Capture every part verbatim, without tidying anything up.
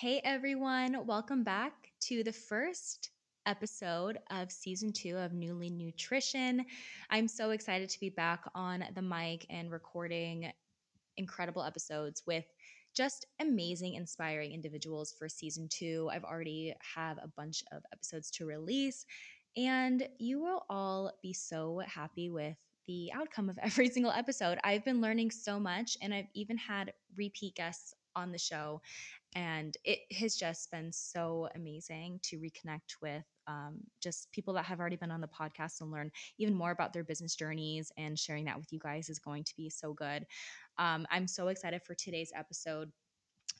Hey everyone, welcome back to the first episode of season two of Newly Nutrition. I'm so excited to be back on the mic and recording incredible episodes with just amazing, inspiring individuals for season two. I've already have a bunch of episodes to release, and you will all be so happy with the outcome of every single episode. I've been learning so much, and I've even had repeat guests on the show, and it has just been so amazing to reconnect with um, just people that have already been on the podcast and learn even more about their business journeys, and sharing that with you guys is going to be so good. Um, I'm so excited for today's episode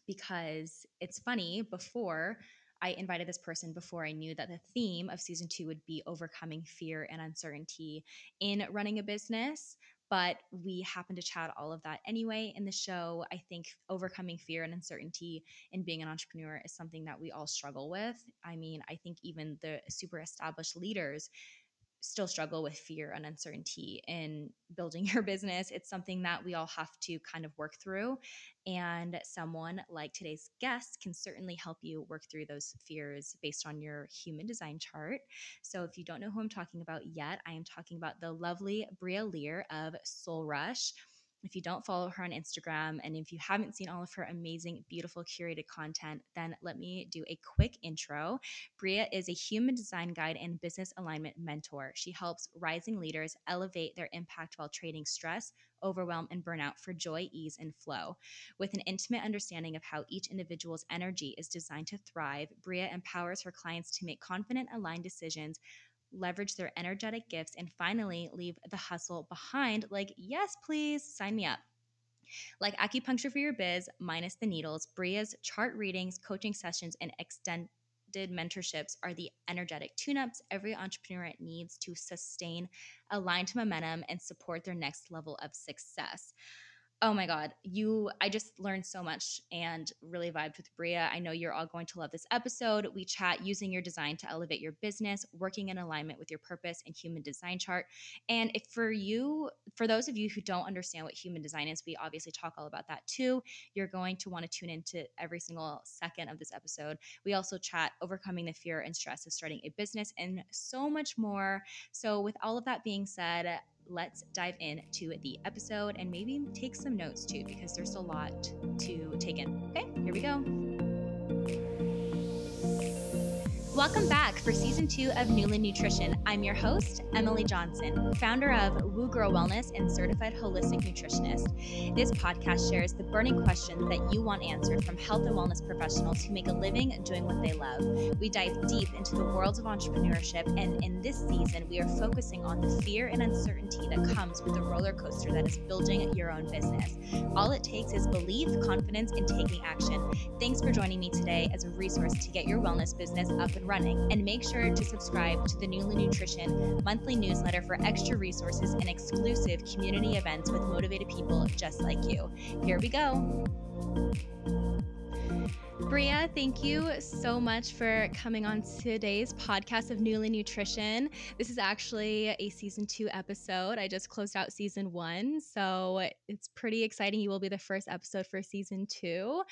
because it's funny, before I invited this person, before I knew that the theme of season two would be overcoming fear and uncertainty in running a business, but we happen to chat all of that anyway in the show. I think overcoming fear and uncertainty in being an entrepreneur is something that we all struggle with. I mean, I think even the super established leaders still struggle with fear and uncertainty in building your business. It's something that we all have to kind of work through. And someone like today's guest can certainly help you work through those fears based on your human design chart. So if you don't know who I'm talking about yet, I am talking about the lovely Bria Lear of Soul Rush. If you don't follow her on Instagram, and if you haven't seen all of her amazing, beautiful, curated content, then let me do a quick intro. Bria is a human design guide and business alignment mentor. She helps rising leaders elevate their impact while trading stress, overwhelm, and burnout for joy, ease, and flow. With an intimate understanding of how each individual's energy is designed to thrive, Bria empowers her clients to make confident, aligned decisions, leverage their energetic gifts, and finally leave the hustle behind. Like, yes, please sign me up. Like acupuncture for your biz, minus the needles, Bria's chart readings, coaching sessions, and extended mentorships are the energetic tune-ups every entrepreneur needs to sustain aligned momentum and support their next level of success. Oh my God, you, I just learned so much and really vibed with Bria. I know you're all going to love this episode. We chat using your design to elevate your business, working in alignment with your purpose and human design chart. And if for you, for those of you who don't understand what human design is, we obviously talk all about that too. You're going to want to tune into every single second of this episode. We also chat overcoming the fear and stress of starting a business and so much more. So with all of that being said, let's dive into the episode and maybe take some notes too, because there's a lot to take in. Okay, here we go. Welcome back for season two of Newly Nutrition. I'm your host, Emily Johnson, founder of WooGirl Wellness and certified holistic nutritionist. This podcast shares the burning questions that you want answered from health and wellness professionals who make a living doing what they love. We dive deep into the world of entrepreneurship, and in this season, we are focusing on the fear and uncertainty that comes with the roller coaster that is building your own business. All it takes is belief, confidence, and taking action. Thanks for joining me today as a resource to get your wellness business up and running, and make sure to subscribe to the Newly Nutrition monthly newsletter for extra resources and exclusive community events with motivated people just like you. Here we go. Bria, thank you so much for coming on today's podcast of Newly Nutrition. This is actually a season two episode. I just closed out season one, so it's pretty exciting. You will be the first episode for season two.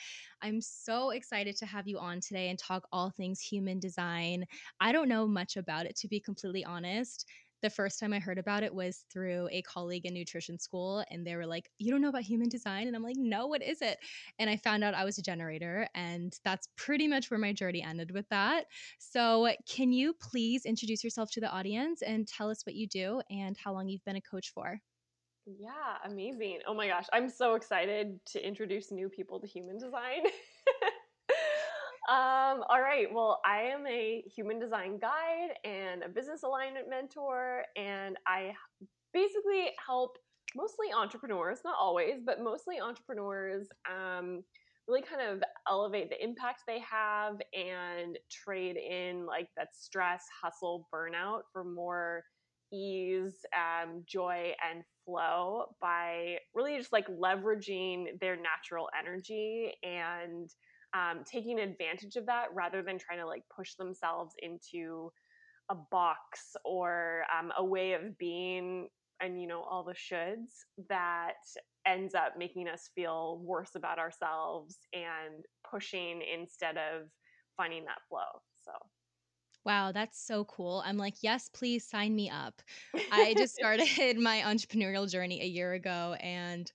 I'm so excited to have you on today and talk all things human design. I don't know much about it, to be completely honest. The first time I heard about it was through a colleague in nutrition school, and they were like, you don't know about human design? And I'm like, no, what is it? And I found out I was a generator, and that's pretty much where my journey ended with that. So can you please introduce yourself to the audience and tell us what you do and how long you've been a coach for? Yeah, amazing. Oh my gosh, I'm so excited to introduce new people to human design. Um, all right. Well, I am a human design guide and a business alignment mentor, and I basically help mostly entrepreneurs, not always, but mostly entrepreneurs, um, really kind of elevate the impact they have and trade in like that stress, hustle, burnout for more ease, um, joy, and flow by really just like leveraging their natural energy and Um, taking advantage of that rather than trying to like push themselves into a box or um, a way of being, and you know, all the shoulds that ends up making us feel worse about ourselves and pushing instead of finding that flow. So. Wow, that's so cool. I'm like, yes, please sign me up. I just started my entrepreneurial journey a year ago, and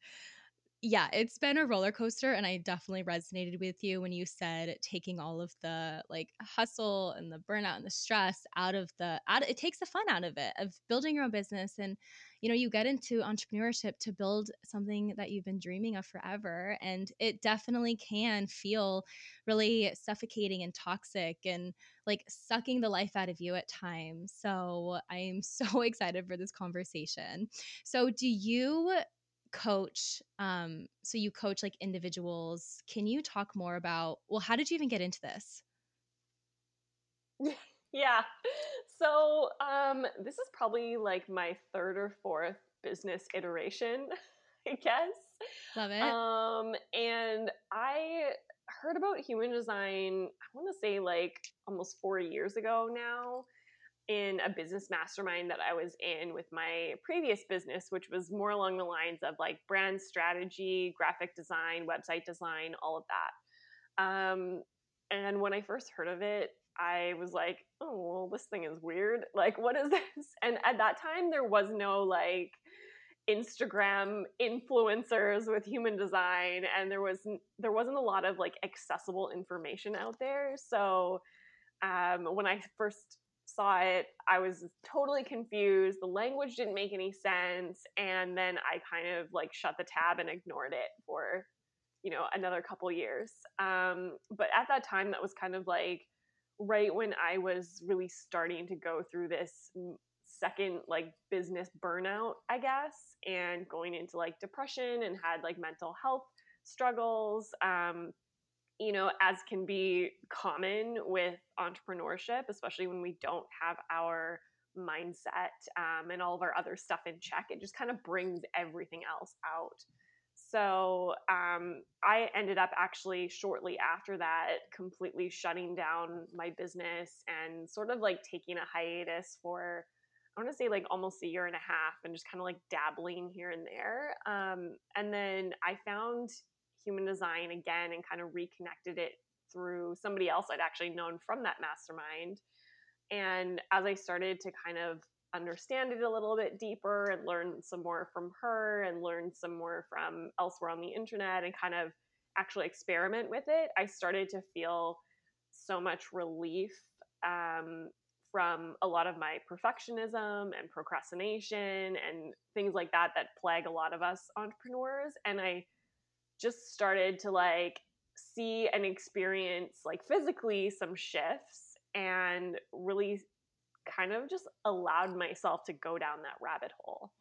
yeah, it's been a roller coaster, and I definitely resonated with you when you said taking all of the like hustle and the burnout and the stress out of the out, it takes the fun out of it, of building your own business. And you know, you get into entrepreneurship to build something that you've been dreaming of forever, and it definitely can feel really suffocating and toxic and like sucking the life out of you at times. So I'm so excited for this conversation. So do you coach, um, so you coach like individuals. Can you talk more about, well, how did you even get into this? Yeah. So um, this is probably like my third or fourth business iteration, I guess. Love it. Um, and I heard about human design, I want to say like almost four years ago now, in a business mastermind that I was in with my previous business, which was more along the lines of like brand strategy, graphic design, website design, all of that. Um, and when I first heard of it, I was like, oh, well, this thing is weird. Like, what is this? And at that time, there was no like Instagram influencers with human design. And there was, there wasn't a lot of like accessible information out there. So um, when I first saw it, I was totally confused. The language didn't make any sense. And then I kind of like shut the tab and ignored it for, you know, another couple years. Um, but at that time, that was kind of like right when I was really starting to go through this second like business burnout, I guess, and going into like depression and had like mental health struggles. Um, you know, as can be common with entrepreneurship, especially when we don't have our mindset um, and all of our other stuff in check, it just kind of brings everything else out. So um, I ended up actually shortly after that, completely shutting down my business and sort of like taking a hiatus for, I want to say like almost a year and a half, and just kind of like dabbling here and there. Um, and then I found human design again and kind of reconnected it through somebody else I'd actually known from that mastermind. And as I started to kind of understand it a little bit deeper and learn some more from her and learn some more from elsewhere on the internet and kind of actually experiment with it, I started to feel so much relief um, from a lot of my perfectionism and procrastination and things like that that plague a lot of us entrepreneurs. And I just started to like see and experience like physically some shifts, and really kind of just allowed myself to go down that rabbit hole.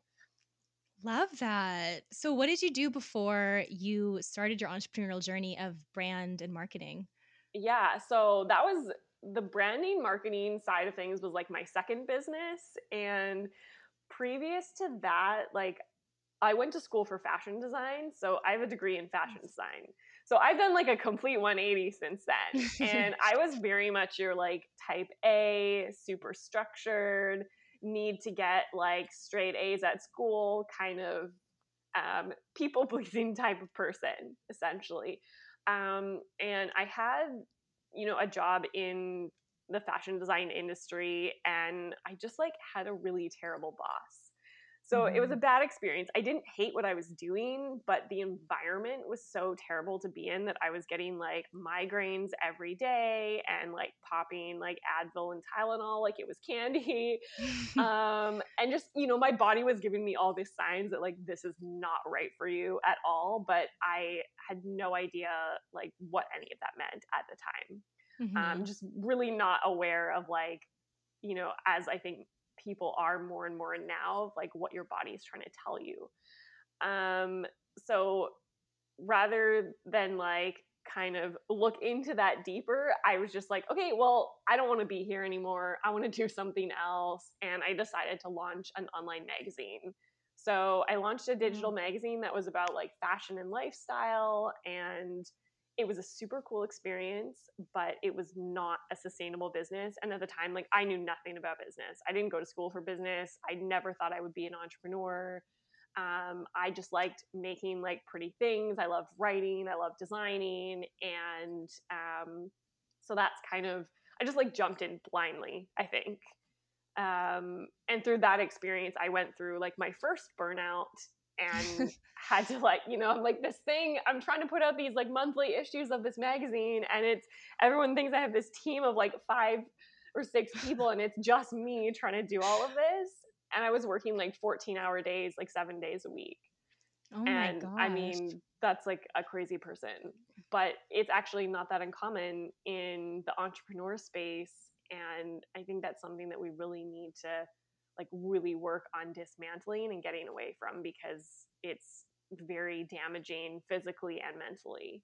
Love that. So what did you do before you started your entrepreneurial journey of brand and marketing? Yeah. So that was the branding marketing side of things was like my second business. And previous to that, like I went to school for fashion design, so I have a degree in fashion design. So I've done like a complete one eighty since then. And I was very much your like type A, super structured, need to get like straight A's at school, kind of um, people-pleasing type of person, essentially. Um, and I had, you know, a job in the fashion design industry, and I just like had a really terrible boss. So it was a bad experience. I didn't hate what I was doing, but the environment was so terrible to be in that I was getting like migraines every day and like popping like Advil and Tylenol like it was candy. um, and just, you know, my body was giving me all these signs that like this is not right for you at all, but I had no idea like what any of that meant at the time. Mm-hmm. Um, just really not aware of like, you know, as I think people are more and more now, like what your body is trying to tell you. Um, so rather than like kind of look into that deeper, I was just like, okay, well, I don't want to be here anymore. I want to do something else. And I decided to launch an online magazine. So I launched a digital mm-hmm. magazine that was about like fashion and lifestyle. And it was a super cool experience, but it was not a sustainable business. And at the time, like I knew nothing about business. I didn't go to school for business. I never thought I would be an entrepreneur. Um, I just liked making like pretty things. I loved writing. I loved designing. And um, so that's kind of, I just like jumped in blindly, I think. Um, and through that experience, I went through like my first burnout and had to like, you know, I'm like this thing, I'm trying to put out these like monthly issues of this magazine, and it's, everyone thinks I have this team of like five or six people, and it's just me trying to do all of this. And I was working like fourteen hour days, like seven days a week. Oh and my gosh. I mean, that's like a crazy person, but it's actually not that uncommon in the entrepreneur space. And I think that's something that we really need to like really work on dismantling and getting away from, because it's very damaging physically and mentally.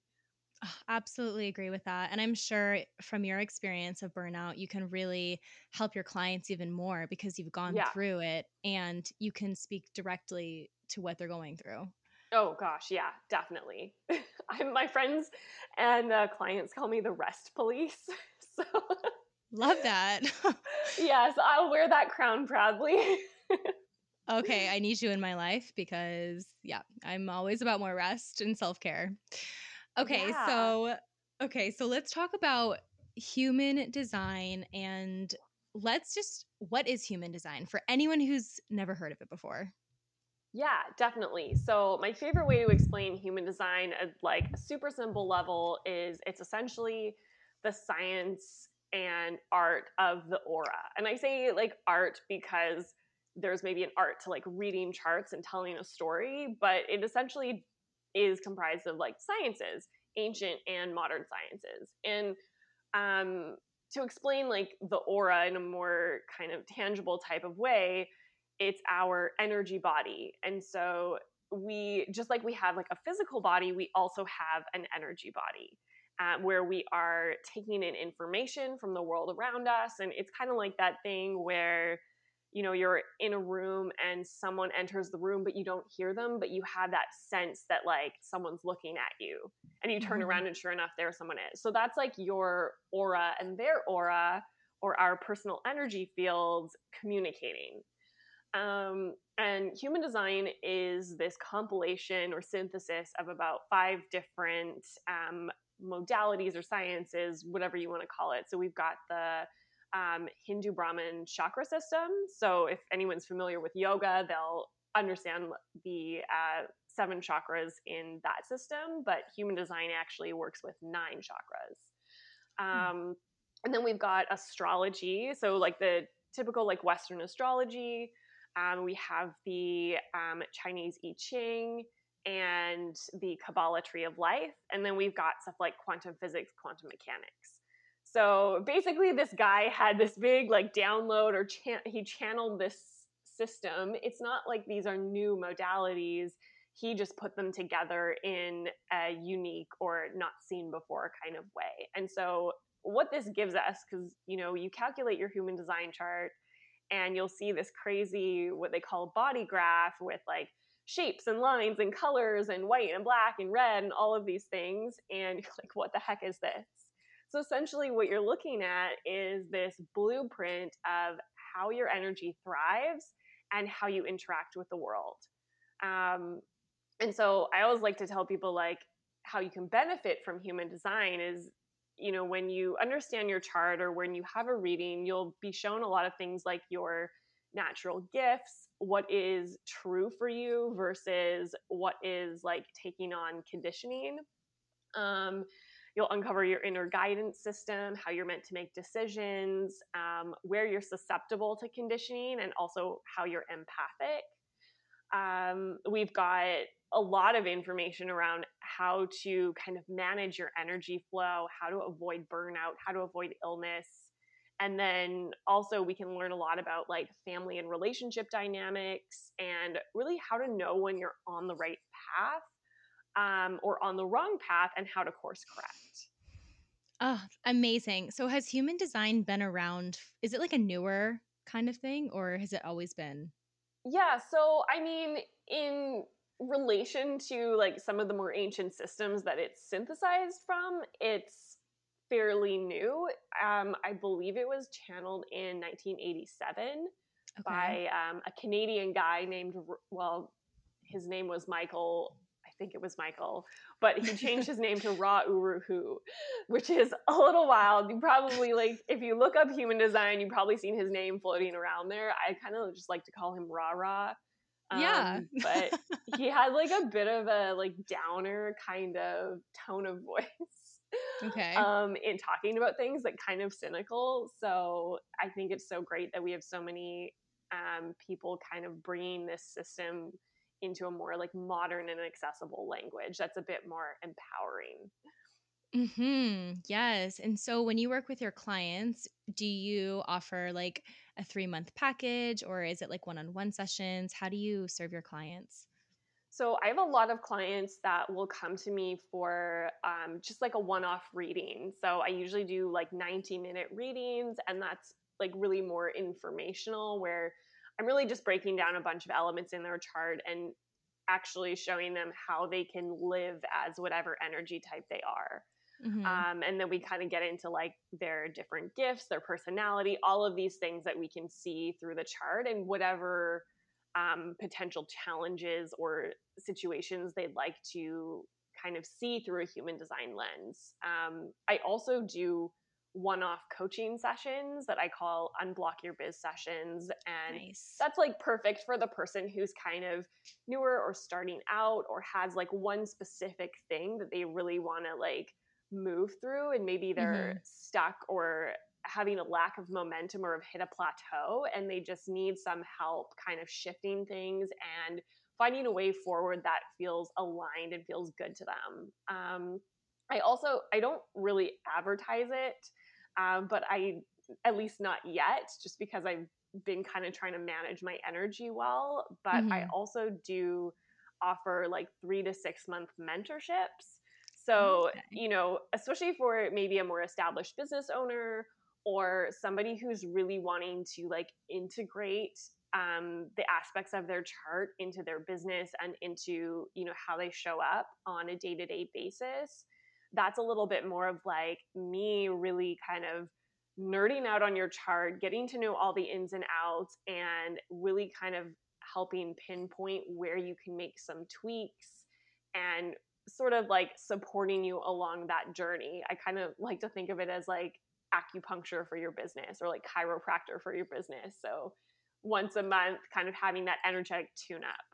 Absolutely agree with that. And I'm sure from your experience of burnout, you can really help your clients even more because you've gone yeah. through it and you can speak directly to what they're going through. Oh gosh. Yeah, definitely. I'm, my friends and uh, clients call me the rest police. So love that. Yes. I'll wear that crown proudly. Okay. I need you in my life because yeah, I'm always about more rest and self-care. Okay, yeah. so okay, so let's talk about human design, and let's just, what is human design for anyone who's never heard of it before? Yeah, definitely. So my favorite way to explain human design at like a super simple level is it's essentially the science and art of the aura. And I say like art because there's maybe an art to like reading charts and telling a story, but it essentially is comprised of like sciences, ancient and modern sciences. And um, to explain like the aura in a more kind of tangible type of way, it's our energy body. And so we, just like we have like a physical body, we also have an energy body uh, where we are taking in information from the world around us. And it's kind of like that thing where you know, you're in a room and someone enters the room, but you don't hear them, but you have that sense that like someone's looking at you, and you turn around and sure enough, there someone is. So that's like your aura and their aura, or our personal energy fields communicating. Um, and human design is this compilation or synthesis of about five different um, modalities or sciences, whatever you want to call it. So we've got the Um, Hindu Brahmin chakra system. So if anyone's familiar with yoga, they'll understand the uh, seven chakras in that system, but human design actually works with nine chakras. Um, and then we've got astrology. So like the typical like Western astrology, um, we have the um, Chinese I Ching and the Kabbalah tree of life. And then we've got stuff like quantum physics, quantum mechanics. So basically this guy had this big like download or cha- he channeled this system. It's not like these are new modalities. He just put them together in a unique or not seen before kind of way. And so what this gives us, because, you know, you calculate your human design chart and you'll see this crazy, what they call body graph with like shapes and lines and colors and white and black and red and all of these things. And you're like, what the heck is this? So essentially what you're looking at is this blueprint of how your energy thrives and how you interact with the world. Um, and so I always like to tell people like how you can benefit from human design is, you know, when you understand your chart or when you have a reading, you'll be shown a lot of things like your natural gifts, what is true for you versus what is like taking on conditioning. Um, You'll uncover your inner guidance system, how you're meant to make decisions, um, where you're susceptible to conditioning, and also how you're empathic. Um, we've got a lot of information around how to kind of manage your energy flow, how to avoid burnout, how to avoid illness. And then also we can learn a lot about like family and relationship dynamics and really how to know when you're on the right path. Um, or on the wrong path and how to course correct. Oh, amazing. So has human design been around? Is it like a newer kind of thing or has it always been? Yeah. So, I mean, in relation to like some of the more ancient systems that it's synthesized from, it's fairly new. Um, I believe it was channeled in nineteen eighty-seven okay. by um, a Canadian guy named, well, his name was Michael. I think it was Michael, but he changed his name to Ra Uruhu, which is a little wild. You probably, like, if you look up human design, you've probably seen his name floating around there. I kind of just like to call him Ra Ra. Um, yeah. But he had like a bit of a like downer kind of tone of voice. Okay. Um, in talking about things, like kind of cynical. So I think it's so great that we have so many um, people kind of bringing this system into a more like modern and accessible language that's a bit more empowering. Mm-hmm. Yes. And so when you work with your clients, do you offer like a three-month package, or is it like one-on-one sessions? How do you serve your clients? So I have a lot of clients that will come to me for um, just like a one-off reading. So I usually do like ninety-minute readings, and that's like really more informational, where I'm really just breaking down a bunch of elements in their chart and actually showing them how they can live as whatever energy type they are. Mm-hmm. Um, and then we kind of get into like their different gifts, their personality, all of these things that we can see through the chart, and whatever um, potential challenges or situations they'd like to kind of see through a human design lens. Um, I also do one-off coaching sessions that I call Unblock Your Biz sessions. And nice. That's like perfect for the person who's kind of newer or starting out, or has like one specific thing that they really want to like move through, and maybe they're mm-hmm. stuck or having a lack of momentum or have hit a plateau, and they just need some help kind of shifting things and finding a way forward that feels aligned and feels good to them. Um, I also, I don't really advertise it, um, but I, at least not yet, just because I've been kind of trying to manage my energy well, but mm-hmm. I also do offer like three to six month mentorships. So, okay. you know, especially for maybe a more established business owner, or somebody who's really wanting to like integrate um, the aspects of their chart into their business and into, you know, how they show up on a day-to-day basis. That's a little bit more of like me really kind of nerding out on your chart, getting to know all the ins and outs, and really kind of helping pinpoint where you can make some tweaks, and sort of like supporting you along that journey. I kind of like to think of it as like acupuncture for your business, or like chiropractor for your business. So once a month, kind of having that energetic tune up.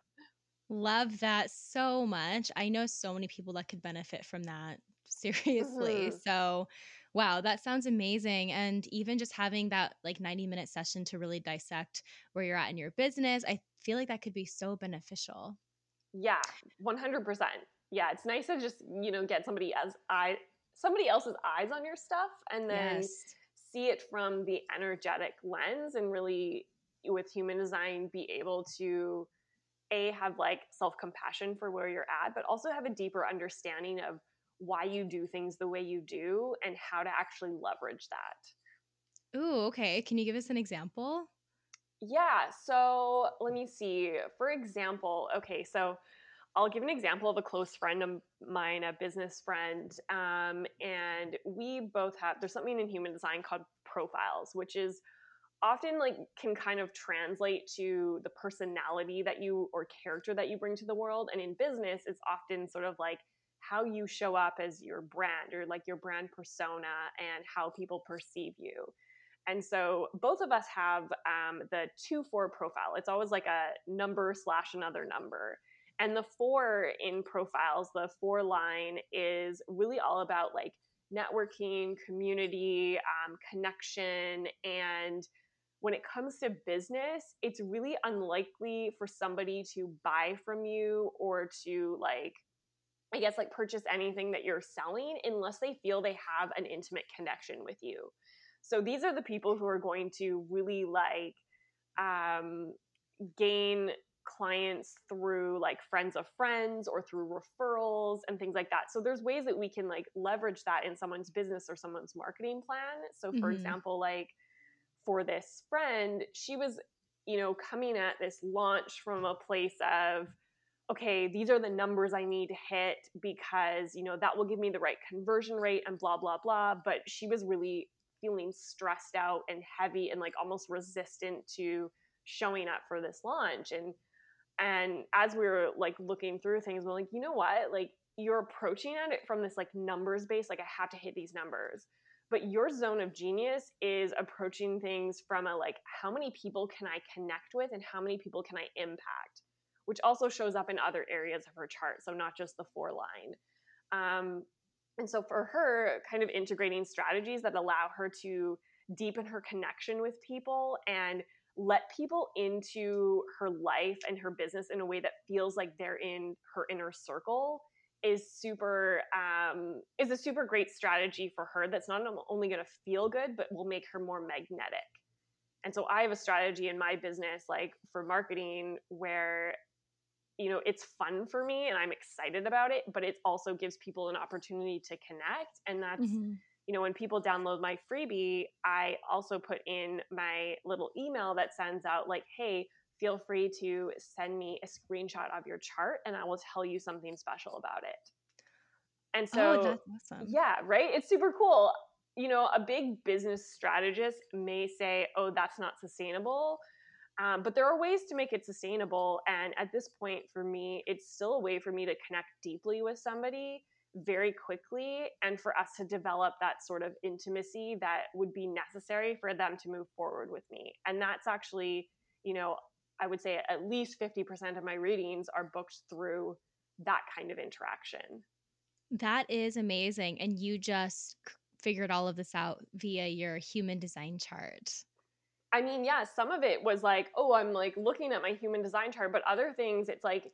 Love that so much. I know so many people that could benefit from that. Seriously. Mm-hmm. So wow, that sounds amazing. And even just having that like ninety minute session to really dissect where you're at in your business, I feel like that could be so beneficial. Yeah, one hundred percent. Yeah, it's nice to just, you know, get somebody as I somebody else's eyes on your stuff, and then yes. see it from the energetic lens, and really with human design be able to A, have like self-compassion for where you're at, but also have a deeper understanding of why you do things the way you do and how to actually leverage that. Ooh, okay. Can you give us an example? Yeah. So let me see. For example, okay, so I'll give an example of a close friend of mine, a business friend. Um, and we both have, there's something in human design called profiles, which is often like can kind of translate to the personality that you or character that you bring to the world. And in business, it's often sort of like how you show up as your brand, or like your brand persona, and how people perceive you. And so both of us have um, the two, four profile. It's always like a number slash another number. And the four in profiles, the four line is really all about like networking, community, um, connection. And when it comes to business, it's really unlikely for somebody to buy from you, or to like, I guess, like purchase anything that you're selling, unless they feel they have an intimate connection with you. So these are the people who are going to really like um, gain clients through like friends of friends, or through referrals and things like that. So there's ways that we can like leverage that in someone's business or someone's marketing plan. So for mm-hmm. example, like for this friend, she was, you know, coming at this launch from a place of, okay, these are the numbers I need to hit, because, you know, that will give me the right conversion rate and blah, blah, blah. But she was really feeling stressed out and heavy, and like almost resistant to showing up for this launch. And And as we were like looking through things, we're like, you know what? Like you're approaching it from this like numbers base. Like I have to hit these numbers, but your zone of genius is approaching things from a, like, how many people can I connect with and how many people can I impact, which also shows up in other areas of her chart. So not just the four line. Um, and so for her, kind of integrating strategies that allow her to deepen her connection with people and let people into her life and her business in a way that feels like they're in her inner circle is super, um, is a super great strategy for her. That's not only going to feel good, but will make her more magnetic. And so I have a strategy in my business, like for marketing, where, you know, it's fun for me and I'm excited about it, but it also gives people an opportunity to connect. And that's, mm-hmm. you know, when people download my freebie, I also put in my little email that sends out like, hey, feel free to send me a screenshot of your chart and I will tell you something special about it. And so, oh, that's awesome. Yeah, right? It's super cool. You know, a big business strategist may say, oh, that's not sustainable. Um, but there are ways to make it sustainable. And at this point for me, it's still a way for me to connect deeply with somebody very quickly and for us to develop that sort of intimacy that would be necessary for them to move forward with me. And that's actually, you know, I would say at least fifty percent of my readings are booked through that kind of interaction. That is amazing. And you just figured all of this out via your human design chart. I mean, yeah, some of it was like, oh, I'm like looking at my human design chart, but other things, it's like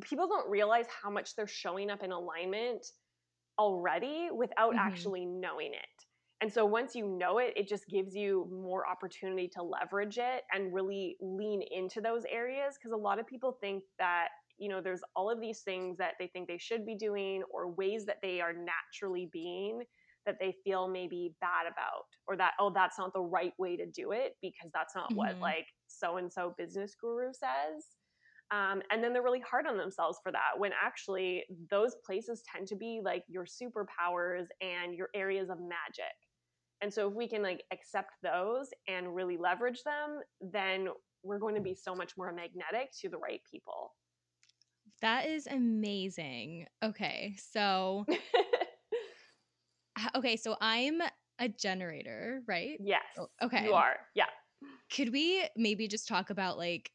people don't realize how much they're showing up in alignment already without mm-hmm. actually knowing it. And so once you know it, it just gives you more opportunity to leverage it and really lean into those areas. Because a lot of people think that, you know, there's all of these things that they think they should be doing or ways that they are naturally being that they feel maybe bad about, or that, oh, that's not the right way to do it because that's not mm-hmm. what like so-and-so business guru says. Um, and then they're really hard on themselves for that, when actually those places tend to be like your superpowers and your areas of magic. And so if we can like accept those and really leverage them, then we're going to be so much more magnetic to the right people. That is amazing. Okay. So, okay. So I'm a generator, right? Yes. Okay. You are. Yeah. Could we maybe just talk about like,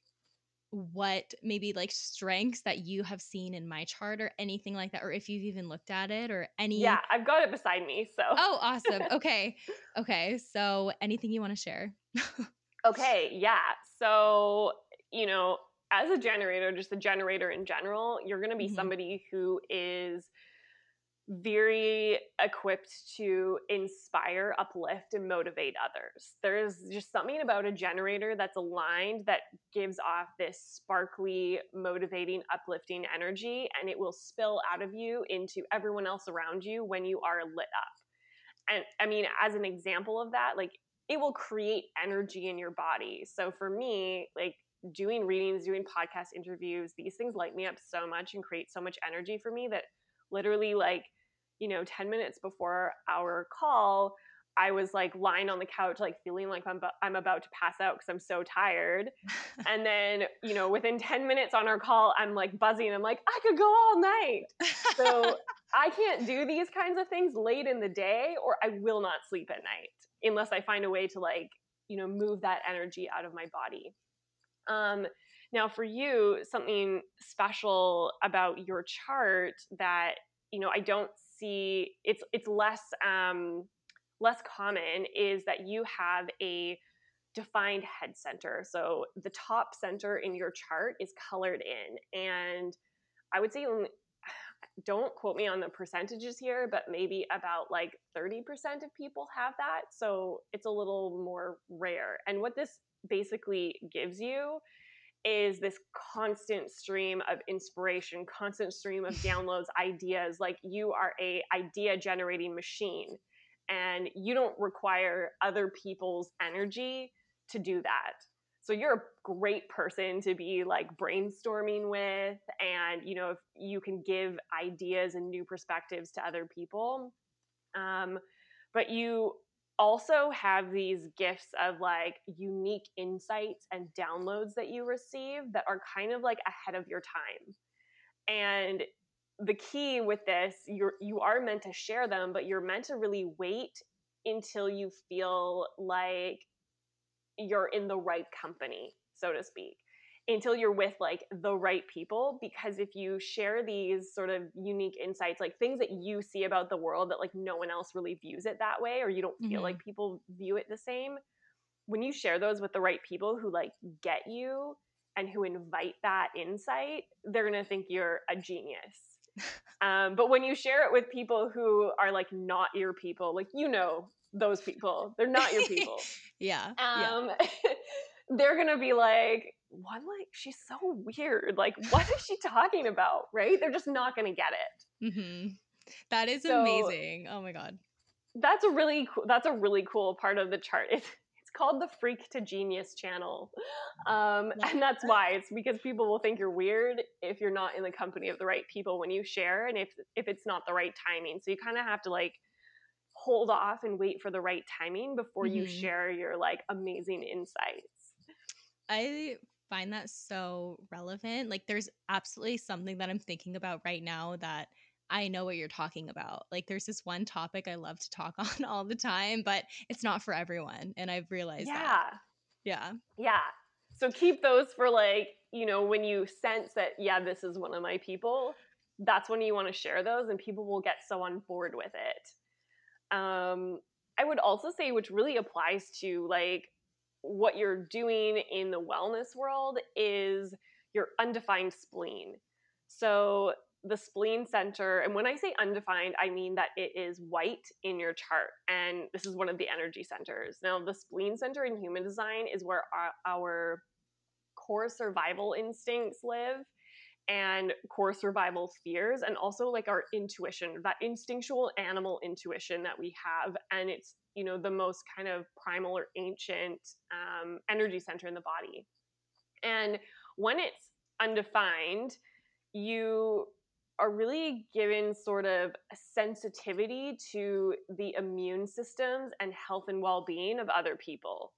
what maybe like strengths that you have seen in my chart or anything like that, or if you've even looked at it or any. Yeah, I've got it beside me. So. Oh, awesome. Okay. Okay. So anything you want to share? Okay. Yeah. So, you know, as a generator, just a generator in general, you're going to be mm-hmm. somebody who is very equipped to inspire, uplift, and motivate others. There's just something about a generator that's aligned that gives off this sparkly, motivating, uplifting energy, and it will spill out of you into everyone else around you when you are lit up. And I mean, as an example of that, like it will create energy in your body. So for me, like doing readings, doing podcast interviews, these things light me up so much and create so much energy for me that literally like, you know, ten minutes before our call, I was like lying on the couch, like feeling like I'm, bu- I'm about to pass out because I'm so tired. And then, you know, within ten minutes on our call, I'm like buzzing. I'm like, I could go all night. So I can't do these kinds of things late in the day, or I will not sleep at night unless I find a way to like, you know, move that energy out of my body. Um, now for you, something special about your chart that, you know, I don't see, it's, it's less, um, less common, is that you have a defined head center. So the top center in your chart is colored in. And I would say, don't quote me on the percentages here, but maybe about like thirty percent of people have that. So it's a little more rare. And what this basically gives you is this constant stream of inspiration, constant stream of downloads, ideas. Like you are a idea generating machine, and you don't require other people's energy to do that. So you're a great person to be like brainstorming with. And, you know, if you can give ideas and new perspectives to other people, um, but you also have these gifts of like unique insights and downloads that you receive that are kind of like ahead of your time. And the key with this, you're, you are meant to share them, but you're meant to really wait until you feel like you're in the right company, so to speak, until you're with like the right people. Because if you share these sort of unique insights, like things that you see about the world that like no one else really views it that way, or you don't feel mm-hmm. like people view it the same, when you share those with the right people who like get you and who invite that insight, they're going to think you're a genius. Um, but when you share it with people who are like not your people, like, you know, those people, they're not your people. yeah. Um, yeah. They're going to be like, what? Like, she's so weird. Like, what is she talking about? Right. They're just not going to get it. Mm-hmm. That is so amazing. Oh my God. That's a really cool, that's a really cool part of the chart. It's, it's called the Freak to Genius channel. Um, and that's why, it's because people will think you're weird if you're not in the company of the right people when you share, and if, if it's not the right timing. So you kind of have to like hold off and wait for the right timing before mm-hmm. you share your like amazing insights. I find that so relevant. Like, there's absolutely something that I'm thinking about right now that I know what you're talking about. Like, there's this one topic I love to talk on all the time, but it's not for everyone. And I've realized yeah. that. Yeah. Yeah. So keep those for like, you know, when you sense that, yeah, this is one of my people, that's when you want to share those, and people will get so on board with it. Um, I would also say, which really applies to like what you're doing in the wellness world, is your undefined spleen. So the spleen center, and when I say undefined, I mean that it is white in your chart, and this is one of the energy centers. Now, the spleen center in human design is where our, our core survival instincts live, and core survival fears, and also like our intuition, that instinctual animal intuition that we have. And it's, you know, the most kind of primal or ancient um, energy center in the body. And when it's undefined, you are really given sort of a sensitivity to the immune systems and health and well-being of other people.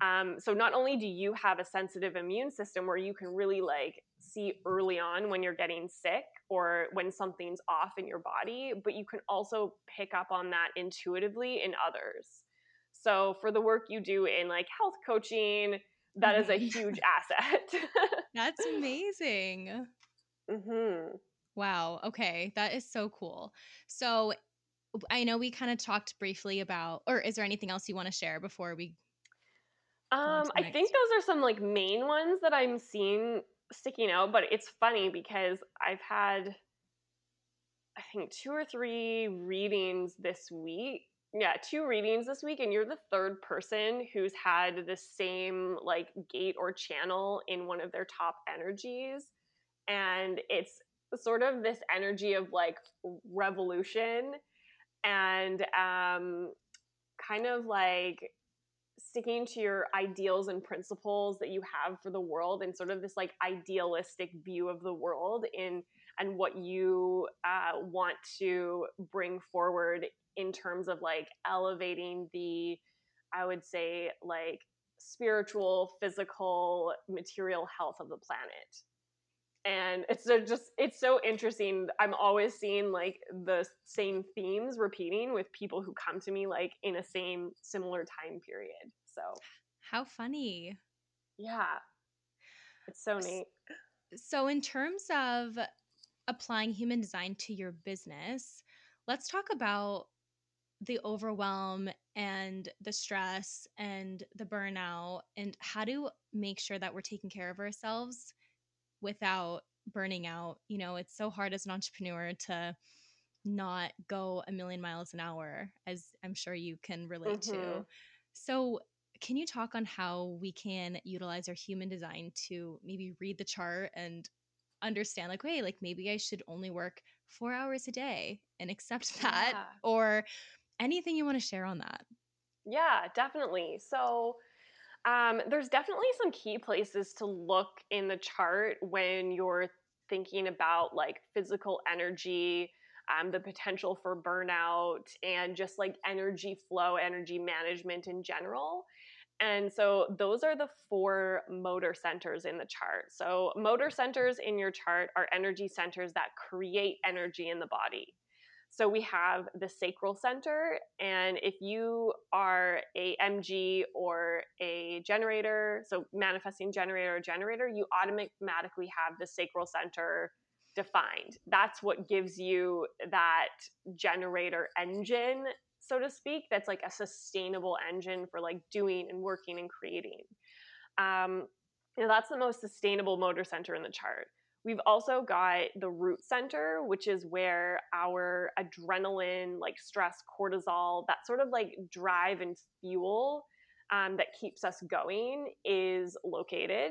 Hmm. Um, so not only do you have a sensitive immune system where you can really like see early on when you're getting sick or when something's off in your body, but you can also pick up on that intuitively in others. So for the work you do in like health coaching, that is a huge asset. That's amazing. Mm-hmm. Wow. Okay. That is so cool. So I know we kind of talked briefly about, or is there anything else you want to share before we? Um, I think those are some like main ones that I'm seeing sticking out, but it's funny because I've had, I think two or three readings this week. Yeah. Two readings this week. And you're the third person who's had the same like gate or channel in one of their top energies. And it's sort of this energy of like revolution and um, kind of like sticking to your ideals and principles that you have for the world, and sort of this like idealistic view of the world in and what you uh, want to bring forward in terms of like elevating the, I would say, like spiritual, physical, material health of the planet. And it's so just, it's so interesting. I'm always seeing like the same themes repeating with people who come to me like in a same similar time period. So how funny. Yeah. It's so neat. So in terms of applying human design to your business, let's talk about the overwhelm and the stress and the burnout and how to make sure that we're taking care of ourselves without burning out. You know, it's so hard as an entrepreneur to not go a million miles an hour, as I'm sure you can relate mm-hmm. to. So can you talk on how we can utilize our human design to maybe read the chart and understand like, hey, like maybe I should only work four hours a day and accept that, yeah. or anything you want to share on that? Yeah, definitely. So Um, there's definitely some key places to look in the chart when you're thinking about like physical energy, um, the potential for burnout, and just like energy flow, energy management in general. And so those are the four motor centers in the chart. So motor centers in your chart are energy centers that create energy in the body. So we have the sacral center, and if you are a M G or a generator, so manifesting generator or generator, you automatically have the sacral center defined. That's what gives you that generator engine, so to speak, that's like a sustainable engine for like doing and working and creating. Um, you know, that's the most sustainable motor center in the chart. We've also got the root center, which is where our adrenaline, like stress, cortisol, that sort of like drive and fuel um, that keeps us going is located.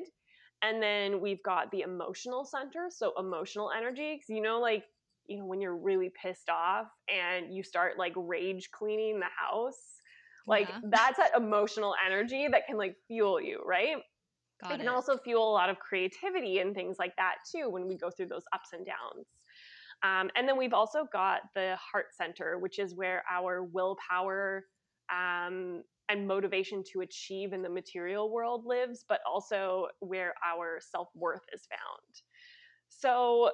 And then we've got the emotional center, so emotional energy. You know, like, you know, when you're really pissed off and you start like rage cleaning the house, like yeah. that's that emotional energy that can like fuel you, right? Got it can it. also fuel a lot of creativity and things like that too when we go through those ups and downs. Um, and then we've also got the heart center, which is where our willpower um, and motivation to achieve in the material world lives, but also where our self-worth is found. So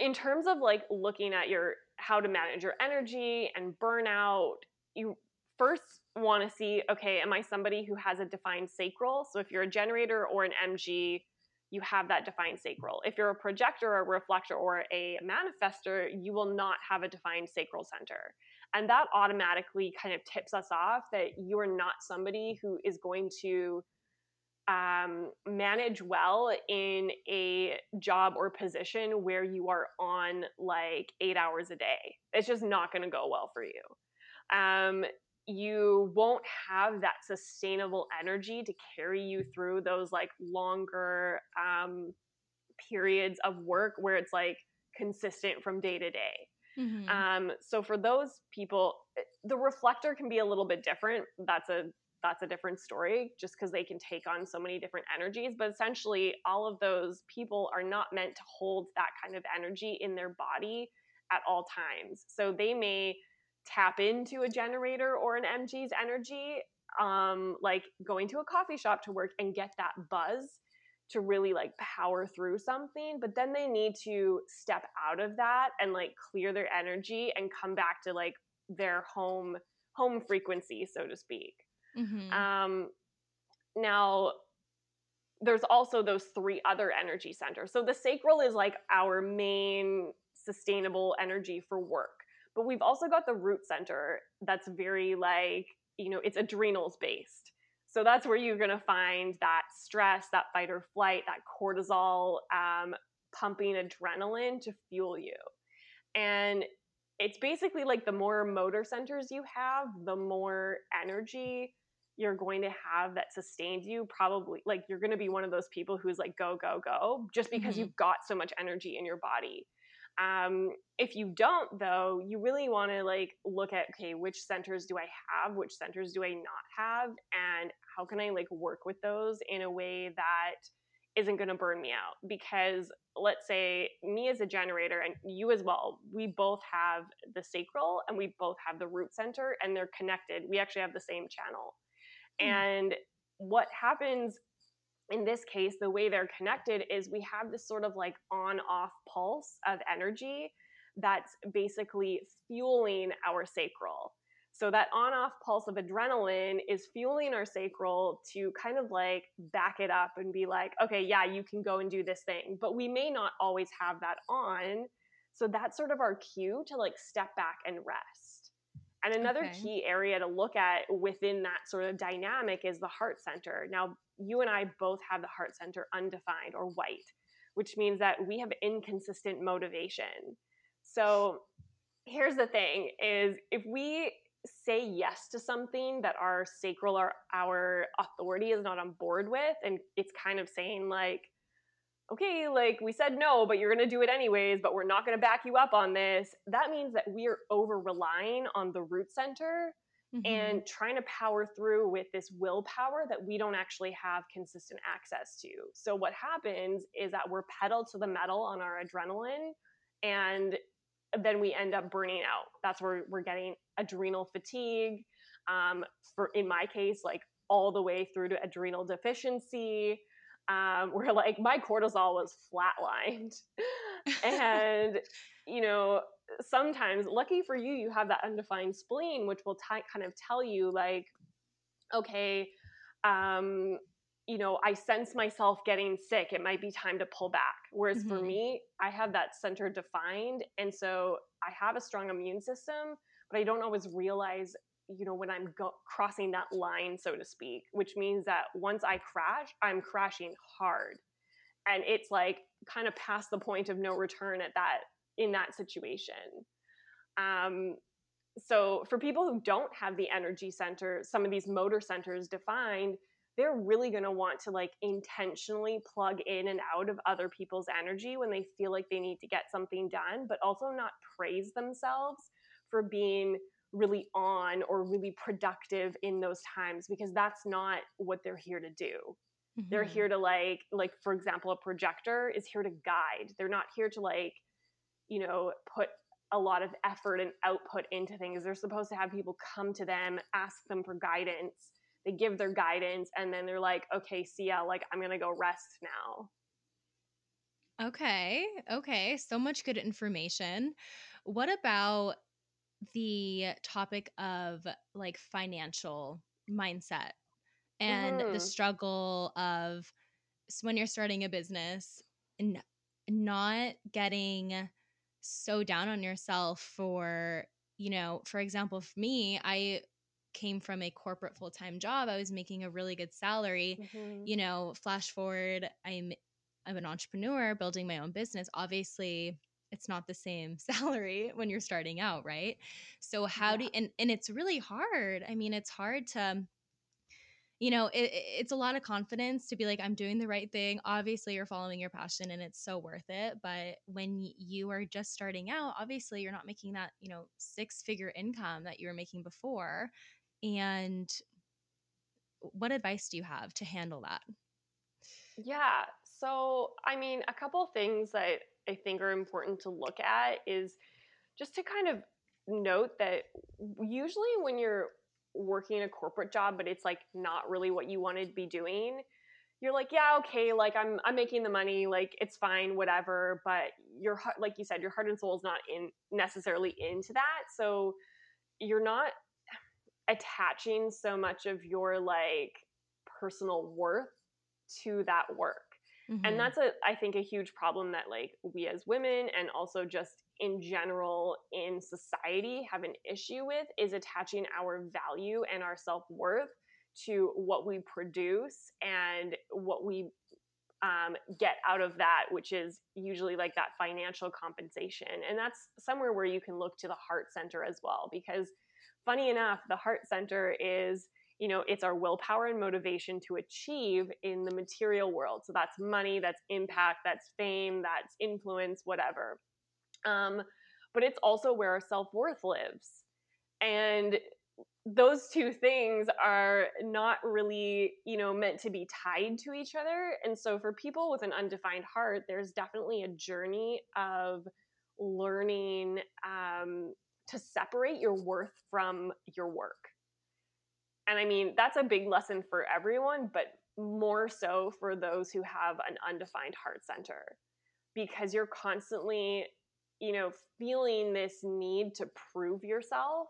in terms of like looking at your how to manage your energy and burnout, you first want to see, okay, am I somebody who has a defined sacral? So if you're a generator or an M G, you have that defined sacral. If you're a projector, a reflector, or a manifester, you will not have a defined sacral center. And that automatically kind of tips us off that you are not somebody who is going to um, manage well in a job or position where you are on like eight hours a day. It's just not going to go well for you. Um, you won't have that sustainable energy to carry you through those like longer um, periods of work where it's like consistent from day to day. Mm-hmm. Um, so for those people, the reflector can be a little bit different. That's a, that's a different story just because they can take on so many different energies, but essentially all of those people are not meant to hold that kind of energy in their body at all times. So they may tap into a generator or an M G's energy, um, like going to a coffee shop to work and get that buzz to really like power through something. But then they need to step out of that and like clear their energy and come back to like their home, home frequency, so to speak. Mm-hmm. Um, now there's also those three other energy centers. So the sacral is like our main sustainable energy for work. But we've also got the root center that's very like, you know, it's adrenals based. So that's where you're going to find that stress, that fight or flight, that cortisol um, pumping adrenaline to fuel you. And it's basically like the more motor centers you have, the more energy you're going to have that sustains you. Probably like you're going to be one of those people who's like, go, go, go, just because mm-hmm. you've got so much energy in your body. Um, if you don't though, you really want to like look at, okay, which centers do I have? Which centers do I not have? And how can I like work with those in a way that isn't going to burn me out? Because let's say me as a generator and you as well, we both have the sacral and we both have the root center and they're connected. We actually have the same channel. Mm-hmm. And what happens in this case, the way they're connected is we have this sort of like on-off pulse of energy that's basically fueling our sacral. So that on-off pulse of adrenaline is fueling our sacral to kind of like back it up and be like, okay, yeah, you can go and do this thing. But we may not always have that on. So that's sort of our cue to like step back and rest. And another okay. key area to look at within that sort of dynamic is the heart center. Now, you and I both have the heart center undefined or white, which means that we have inconsistent motivation. So here's the thing is if we say yes to something that our sacral or our authority is not on board with, and it's kind of saying like, okay, like we said no, but you're going to do it anyways, but we're not going to back you up on this. That means that we are over relying on the root center mm-hmm. and trying to power through with this willpower that we don't actually have consistent access to. So what happens is that we're pedal to the metal on our adrenaline and then we end up burning out. That's where we're getting adrenal fatigue. Um, for in my case, like all the way through to adrenal deficiency, um, where like my cortisol was flatlined. And, you know, sometimes lucky for you, you have that undefined spleen, which will t- kind of tell you like, okay, um, you know, I sense myself getting sick. It might be time to pull back. Whereas mm-hmm. for me, I have that center defined. And so I have a strong immune system, but I don't always realize, you know, when I'm go- crossing that line, so to speak, which means that once I crash, I'm crashing hard. And it's like kind of past the point of no return at that, in that situation. Um, so for people who don't have the energy center, some of these motor centers defined, they're really going to want to like intentionally plug in and out of other people's energy when they feel like they need to get something done, but also not praise themselves for being really on or really productive in those times, because that's not what they're here to do. Mm-hmm. They're here to like, like, for example, a projector is here to guide. They're not here to like, you know, put a lot of effort and output into things. They're supposed to have people come to them, ask them for guidance. They give their guidance and then they're like, okay, see ya, like I'm going to go rest now. Okay. Okay. So much good information. What about the topic of like financial mindset and mm-hmm. the struggle of when you're starting a business and not getting so down on yourself for, you know, for example, for me, I came from a corporate full-time job. I was making a really good salary. Mm-hmm. You know, flash forward, I'm I'm an entrepreneur building my own business. Obviously, it's not the same salary when you're starting out, right? So how yeah. do you, and, and it's really hard. I mean, it's hard to, you know, it, it's a lot of confidence to be like, I'm doing the right thing. Obviously, you're following your passion and it's so worth it. But when you are just starting out, obviously, you're not making that, you know, six-figure income that you were making before. And what advice do you have to handle that? Yeah. So, I mean, a couple of things that I think are important to look at is just to kind of note that usually when you're working a corporate job, but it's like not really what you want to be doing, you're like, yeah, okay, like I'm I'm making the money, like it's fine, whatever. But your heart, like you said, your heart and soul is not in necessarily into that. So you're not attaching so much of your like personal worth to that work. Mm-hmm. And that's a, I think, a huge problem that like we as women and also just in general in society have an issue with, is attaching our value and our self-worth to what we produce and what we um, get out of that, which is usually like that financial compensation. And that's somewhere where you can look to the heart center as well, because funny enough, the heart center is, you know, it's our willpower and motivation to achieve in the material world. So that's money, that's impact, that's fame, that's influence, whatever. Um, but it's also where our self-worth lives. And those two things are not really, you know, meant to be tied to each other. And so for people with an undefined heart, there's definitely a journey of learning um, to separate your worth from your work. And I mean, that's a big lesson for everyone, but more so for those who have an undefined heart center, because you're constantly, you know, feeling this need to prove yourself,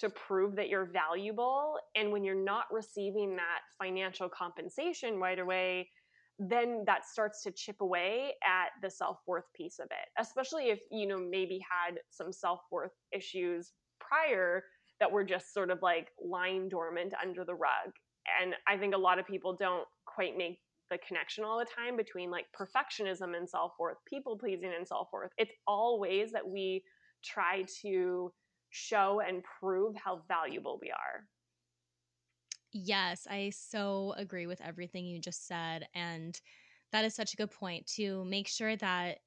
to prove that you're valuable. And when you're not receiving that financial compensation right away, then that starts to chip away at the self-worth piece of it, especially if, you know, maybe had some self-worth issues prior that were just sort of like lying dormant under the rug. And I think a lot of people don't quite make the connection all the time between like perfectionism and self-worth, people pleasing and self-worth. It's all ways that we try to show and prove how valuable we are. Yes, I so agree with everything you just said. And that is such a good point, to make sure that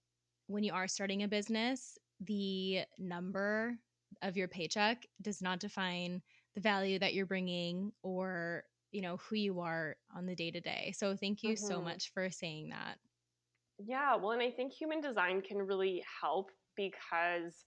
when you are starting a business, the number of your paycheck does not define the value that you're bringing or, you know, who you are on the day to day. So thank you mm-hmm. so much for saying that. Yeah. Well, and I think human design can really help, because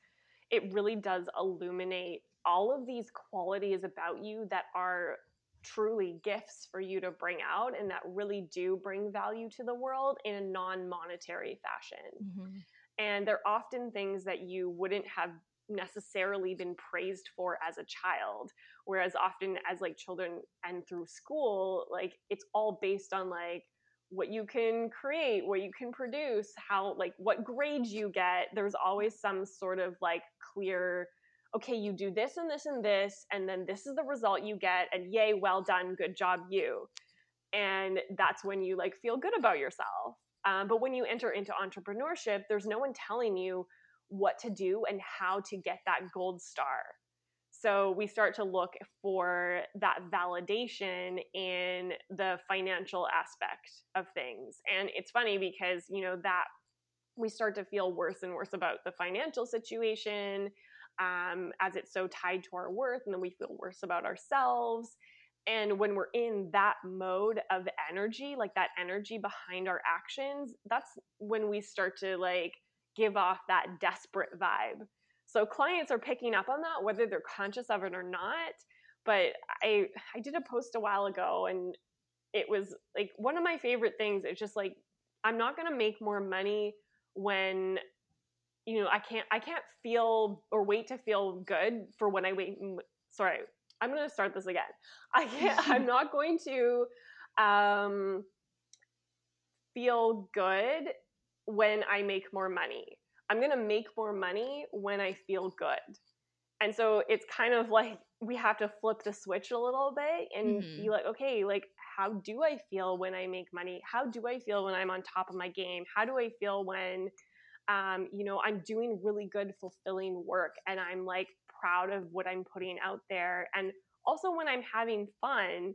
it really does illuminate all of these qualities about you that are truly gifts for you to bring out and that really do bring value to the world in a non-monetary fashion. Mm-hmm. And they're often things that you wouldn't have necessarily been praised for as a child, whereas often as like children and through school, like it's all based on like what you can create, what you can produce, how like what grades you get. There's always some sort of like clear, okay, you do this and this and this, and then this is the result you get, and yay, well done, good job, you. And that's when you like feel good about yourself. Um, but when you enter into entrepreneurship, there's no one telling you what to do and how to get that gold star. So we start to look for that validation in the financial aspect of things. And it's funny because, you know, that we start to feel worse and worse about the financial situation, um, as it's so tied to our worth, and then we feel worse about ourselves. And when we're in that mode of energy, like that energy behind our actions, that's when we start to like give off that desperate vibe. So clients are picking up on that, whether they're conscious of it or not. But I, I did a post a while ago, and it was like one of my favorite things. It's just like, I'm not going to make more money when, you know, I can't, I can't feel or wait to feel good for when I wait. Sorry, I'm going to start this again. I can't, I'm not going to um, feel good when I make more money. I'm going to make more money when I feel good. And so it's kind of like we have to flip the switch a little bit and mm-hmm. be like, okay, like how do I feel when I make money? How do I feel when I'm on top of my game? How do I feel when, um, you know, I'm doing really good, fulfilling work and I'm like proud of what I'm putting out there. And also when I'm having fun.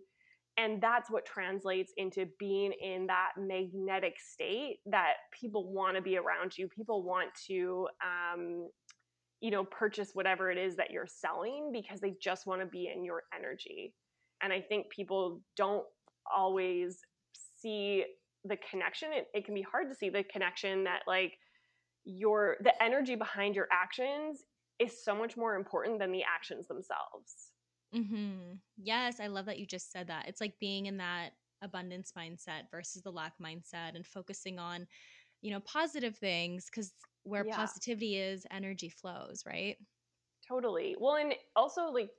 And that's what translates into being in that magnetic state that people want to be around you. People want to, um, you know, purchase whatever it is that you're selling because they just want to be in your energy. And I think people don't always see the connection. It, it can be hard to see the connection that like your, the energy behind your actions is so much more important than the actions themselves. Mm-hmm. Yes, I love that you just said that. It's like being in that abundance mindset versus the lack mindset and focusing on, you know, positive things because where yeah. positivity is, energy flows, right? Totally. Well, and also like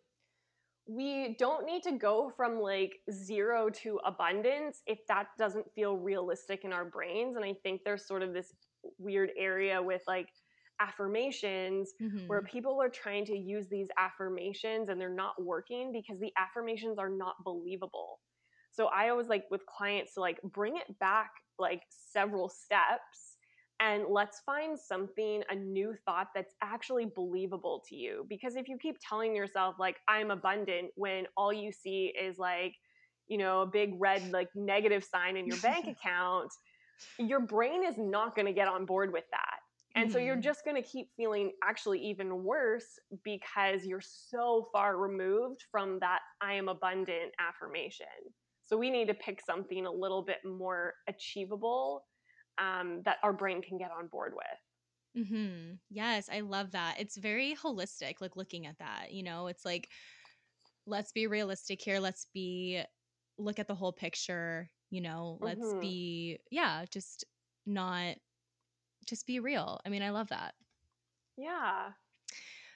we don't need to go from like zero to abundance if that doesn't feel realistic in our brains. And I think there's sort of this weird area with like affirmations mm-hmm. where people are trying to use these affirmations and they're not working because the affirmations are not believable. So I always like with clients to like bring it back like several steps and let's find something, a new thought that's actually believable to you. Because if you keep telling yourself like I'm abundant when all you see is like, you know, a big red like negative sign in your bank account, your brain is not going to get on board with that. And so you're just going to keep feeling actually even worse because you're so far removed from that I am abundant affirmation. So we need to pick something a little bit more achievable um, that our brain can get on board with. Mm-hmm. Yes, I love that. It's very holistic, like looking at that, you know, it's like, let's be realistic here. Let's be, look at the whole picture, you know, let's mm-hmm. be, yeah, just not just be real. I mean, I love that. Yeah.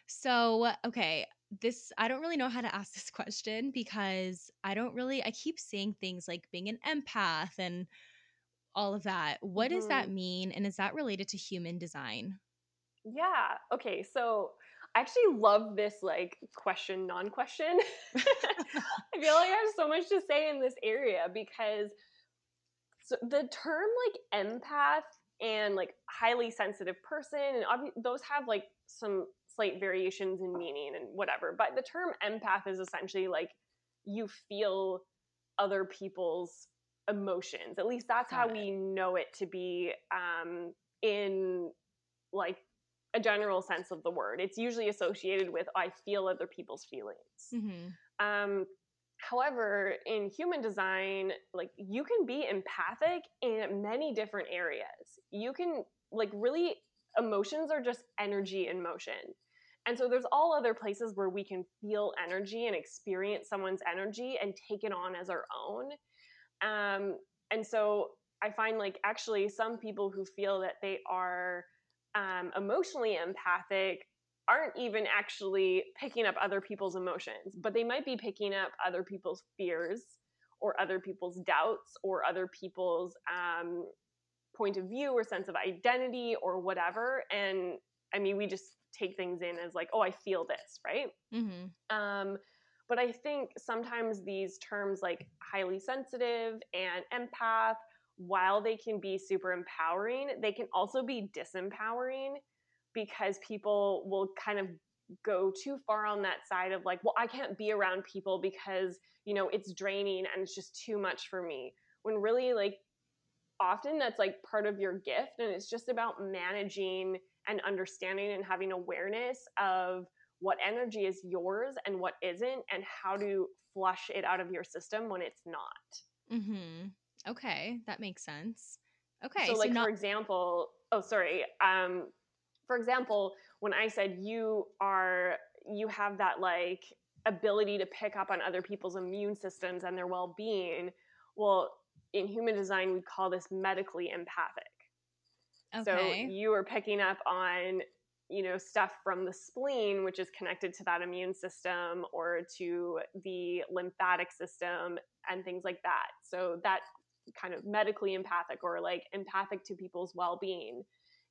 So, okay, this, I don't really know how to ask this question because I don't really, I keep seeing things like being an empath and all of that. What mm-hmm. does that mean? And is that related to human design? Yeah. Okay. So I actually love this like question, non-question. I feel like I have so much to say in this area because so the term like empath and like highly sensitive person, and ob- those have like some slight variations in meaning and whatever. But the term empath is essentially like you feel other people's emotions. At least that's how we know it to be um, in like a general sense of the word. It's usually associated with I feel other people's feelings. Mm-hmm. Um, however, in human design, like you can be empathic in many different areas. You can like really emotions are just energy in motion. And so there's all other places where we can feel energy and experience someone's energy and take it on as our own. Um, and so I find like actually some people who feel that they are um, emotionally empathic aren't even actually picking up other people's emotions, but they might be picking up other people's fears or other people's doubts or other people's um, point of view or sense of identity or whatever. And I mean, we just take things in as like, oh, I feel this, right? Mm-hmm. Um, but I think sometimes these terms like highly sensitive and empath, while they can be super empowering, they can also be disempowering, because people will kind of go too far on that side of like, well, I can't be around people because, you know, it's draining and it's just too much for me. When really, like, often that's like part of your gift, and it's just about managing and understanding and having awareness of what energy is yours and what isn't, and how to flush it out of your system when it's not. Mm-hmm. Okay. That makes sense. Okay. So, so like, not- for example, oh, sorry. Um, for example, when I said you are, you have that like ability to pick up on other people's immune systems and their well-being. Well, in human design, we call this medically empathic. Okay. So you are picking up on, you know, stuff from the spleen, which is connected to that immune system, or to the lymphatic system and things like that. So that kind of medically empathic, or like empathic to people's well-being.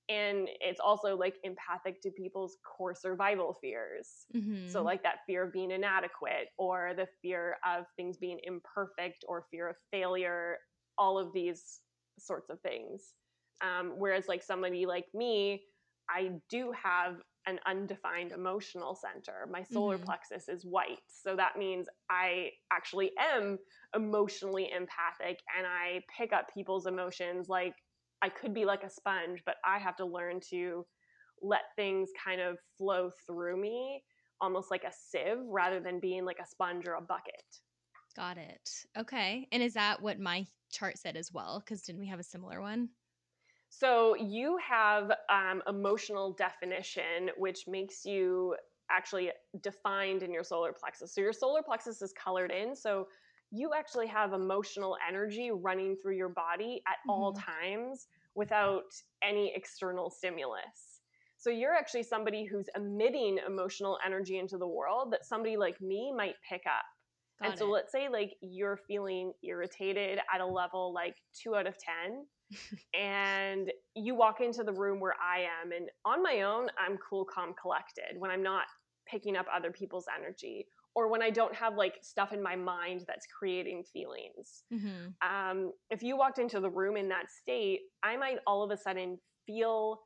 And it's also like empathic to people's core survival fears. Mm-hmm. So like that fear of being inadequate, or the fear of things being imperfect, or fear of failure, all of these sorts of things. Um, whereas like somebody like me, I do have an undefined emotional center. My solar mm-hmm. plexus is white. So that means I actually am emotionally empathic, and I pick up people's emotions. Like, I could be like a sponge, but I have to learn to let things kind of flow through me, almost like a sieve, rather than being like a sponge or a bucket. Got it. Okay. And is that what my chart said as well? Because didn't we have a similar one? So you have um, emotional definition, which makes you actually defined in your solar plexus. So your solar plexus is colored in. So you actually have emotional energy running through your body at mm-hmm. all times without any external stimulus. So you're actually somebody who's emitting emotional energy into the world that somebody like me might pick up. Got and it. So let's say like you're feeling irritated at a level like two out of ten, and you walk into the room where I am, and on my own, I'm cool, calm, collected when I'm not picking up other people's energy, or when I don't have like stuff in my mind that's creating feelings. Mm-hmm. Um, if you walked into the room in that state, I might all of a sudden feel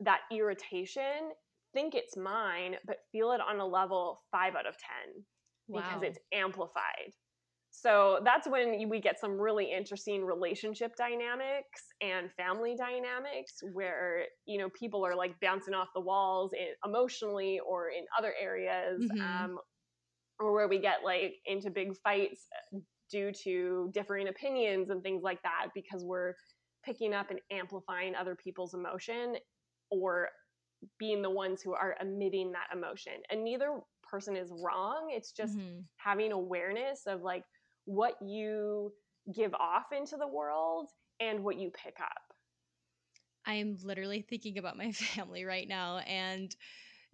that irritation, think it's mine, but feel it on a level five out of ten. Wow. Because it's amplified. So that's when we get some really interesting relationship dynamics and family dynamics where, you know, people are like bouncing off the walls in, emotionally or in other areas. Mm-hmm. um, or where we get like into big fights due to differing opinions and things like that, because we're picking up and amplifying other people's emotion, or being the ones who are emitting that emotion. And neither person is wrong. It's just mm-hmm. having awareness of like what you give off into the world and what you pick up. I am literally thinking about my family right now, and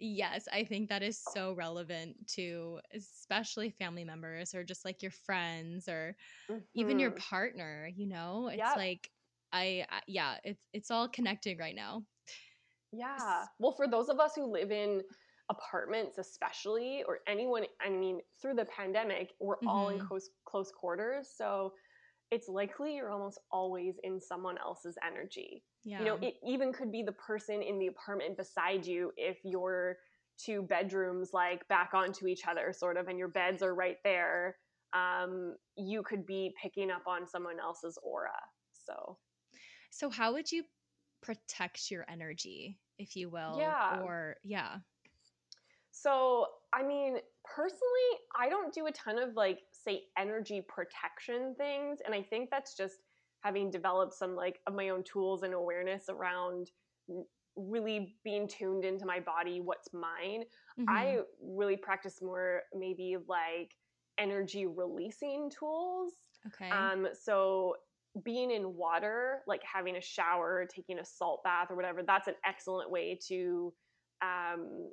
yes, I think that is so relevant to especially family members, or just like your friends, or mm-hmm. even your partner, you know? It's yep. like, I, I, yeah, it's, it's all connecting right now. Yeah. Well, for those of us who live in apartments, especially, or anyone, I mean, through the pandemic, we're mm-hmm. all in close, close quarters. So it's likely you're almost always in someone else's energy. Yeah. You know, it even could be the person in the apartment beside you if your two bedrooms like back onto each other sort of, and your beds are right there. Um, you could be picking up on someone else's aura. So, so how would you protect your energy, if you will? Yeah. Or yeah. So, I mean, personally, I don't do a ton of like, say, energy protection things. And I think that's just having developed some like of my own tools and awareness around really being tuned into my body, what's mine. Mm-hmm. I really practice more maybe like energy releasing tools. Okay. Um, so being in water, like having a shower, taking a salt bath or whatever, that's an excellent way to, um,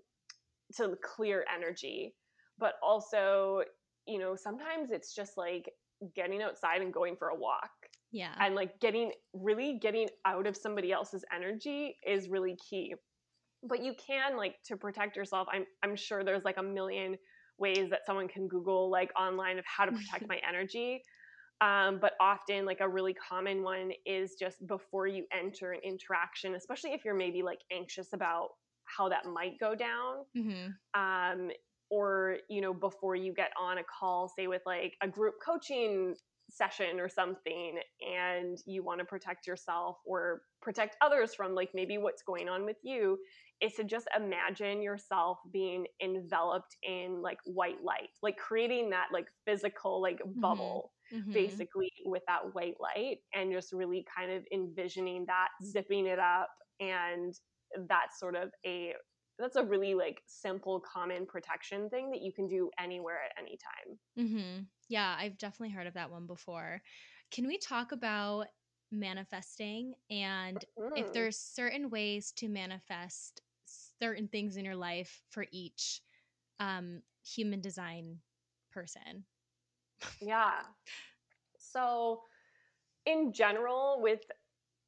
to clear energy. But also, you know, sometimes it's just like getting outside and going for a walk. Yeah. And like getting, really getting out of somebody else's energy is really key. But you can, like, to protect yourself, I'm, I'm sure there's like a million ways that someone can Google like online of how to protect my energy. Um, but often like a really common one is just before you enter an interaction, especially if you're maybe like anxious about how that might go down. Mm-hmm. Um, or, you know, before you get on a call, say with like a group coaching session or something, and you want to protect yourself or protect others from like maybe what's going on with you, is to just imagine yourself being enveloped in like white light, like creating that like physical like bubble, mm-hmm. basically with that white light, and just really kind of envisioning that, zipping it up. And that's sort of a, that's a really like simple, common protection thing that you can do anywhere at any time. Mm-hmm. Yeah, I've definitely heard of that one before. Can we talk about manifesting and mm-hmm. if there's certain ways to manifest certain things in your life for each um, human design person? Yeah. So in general, with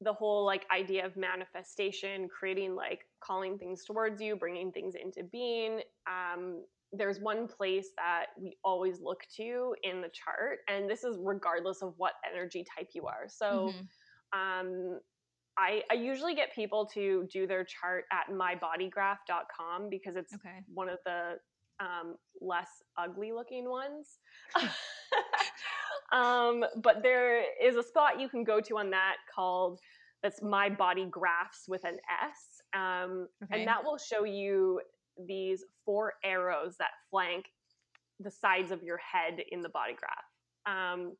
the whole like idea of manifestation, creating like calling things towards you, bringing things into being. Um, there's one place that we always look to in the chart, and this is regardless of what energy type you are. So, mm-hmm. um, I, I usually get people to do their chart at my body graph dot com because it's okay. one of the um, less ugly looking ones. Um, but there is a spot you can go to on that called, that's My Body Graphs with an S. Um, okay. And that will show you these four arrows that flank the sides of your head in the body graph. Um,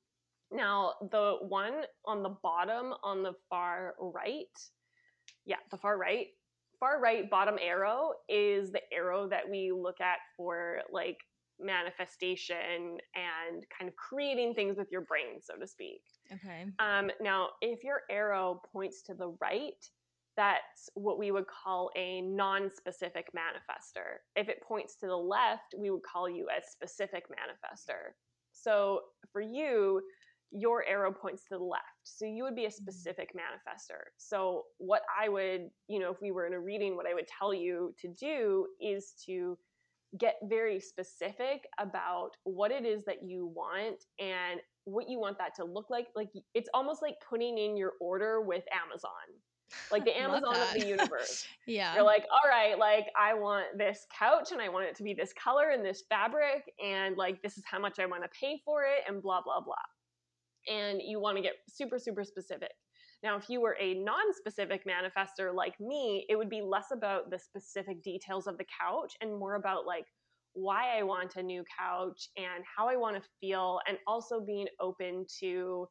now the one on the bottom on the far right, yeah, the far right, far right bottom arrow is the arrow that we look at for like manifestation and kind of creating things with your brain, so to speak. Okay. Um, now, if your arrow points to the right, that's what we would call a non-specific manifester. If it points to the left, we would call you a specific manifester. So for you, your arrow points to the left. So you would be a specific manifester. So what I would, you know, if we were in a reading, what I would tell you to do is to get very specific about what it is that you want and what you want that to look like. Like it's almost like putting in your order with Amazon, like the Amazon of the universe. Yeah. You're like, all right, like I want this couch and I want it to be this color and this fabric. And like, this is how much I want to pay for it and blah, blah, blah. And you want to get super, super specific. Now, if you were a non-specific manifester like me, it would be less about the specific details of the couch and more about like why I want a new couch and how I want to feel, and also being open to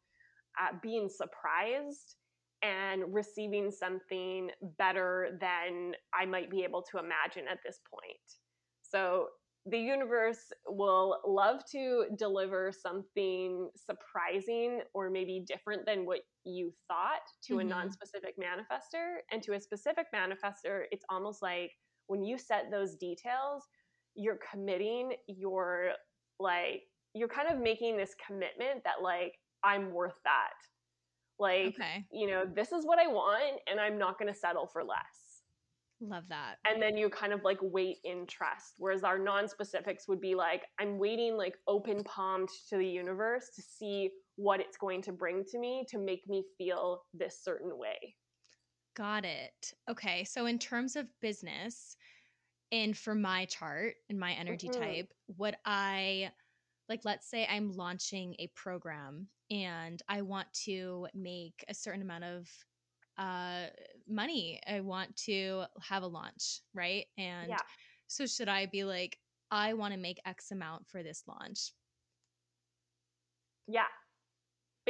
uh, being surprised and receiving something better than I might be able to imagine at this point. So the universe will love to deliver something surprising or maybe different than what you thought to mm-hmm. a non-specific manifester. And to a specific manifester, it's almost like when you set those details, you're committing your, like, you're kind of making this commitment that like, I'm worth that. Like, okay. you know, this is what I want and I'm not going to settle for less. Love that. And then you kind of like wait in trust. Whereas our non-specifics would be like, I'm waiting like open palmed to the universe to see what it's going to bring to me to make me feel this certain way. Got it. Okay. So in terms of business, and for my chart and my energy mm-hmm. type, would I like, let's say I'm launching a program and I want to make a certain amount of Uh, money. I want to have a launch, right? And yeah. so should I be like, I want to make X amount for this launch? Yeah.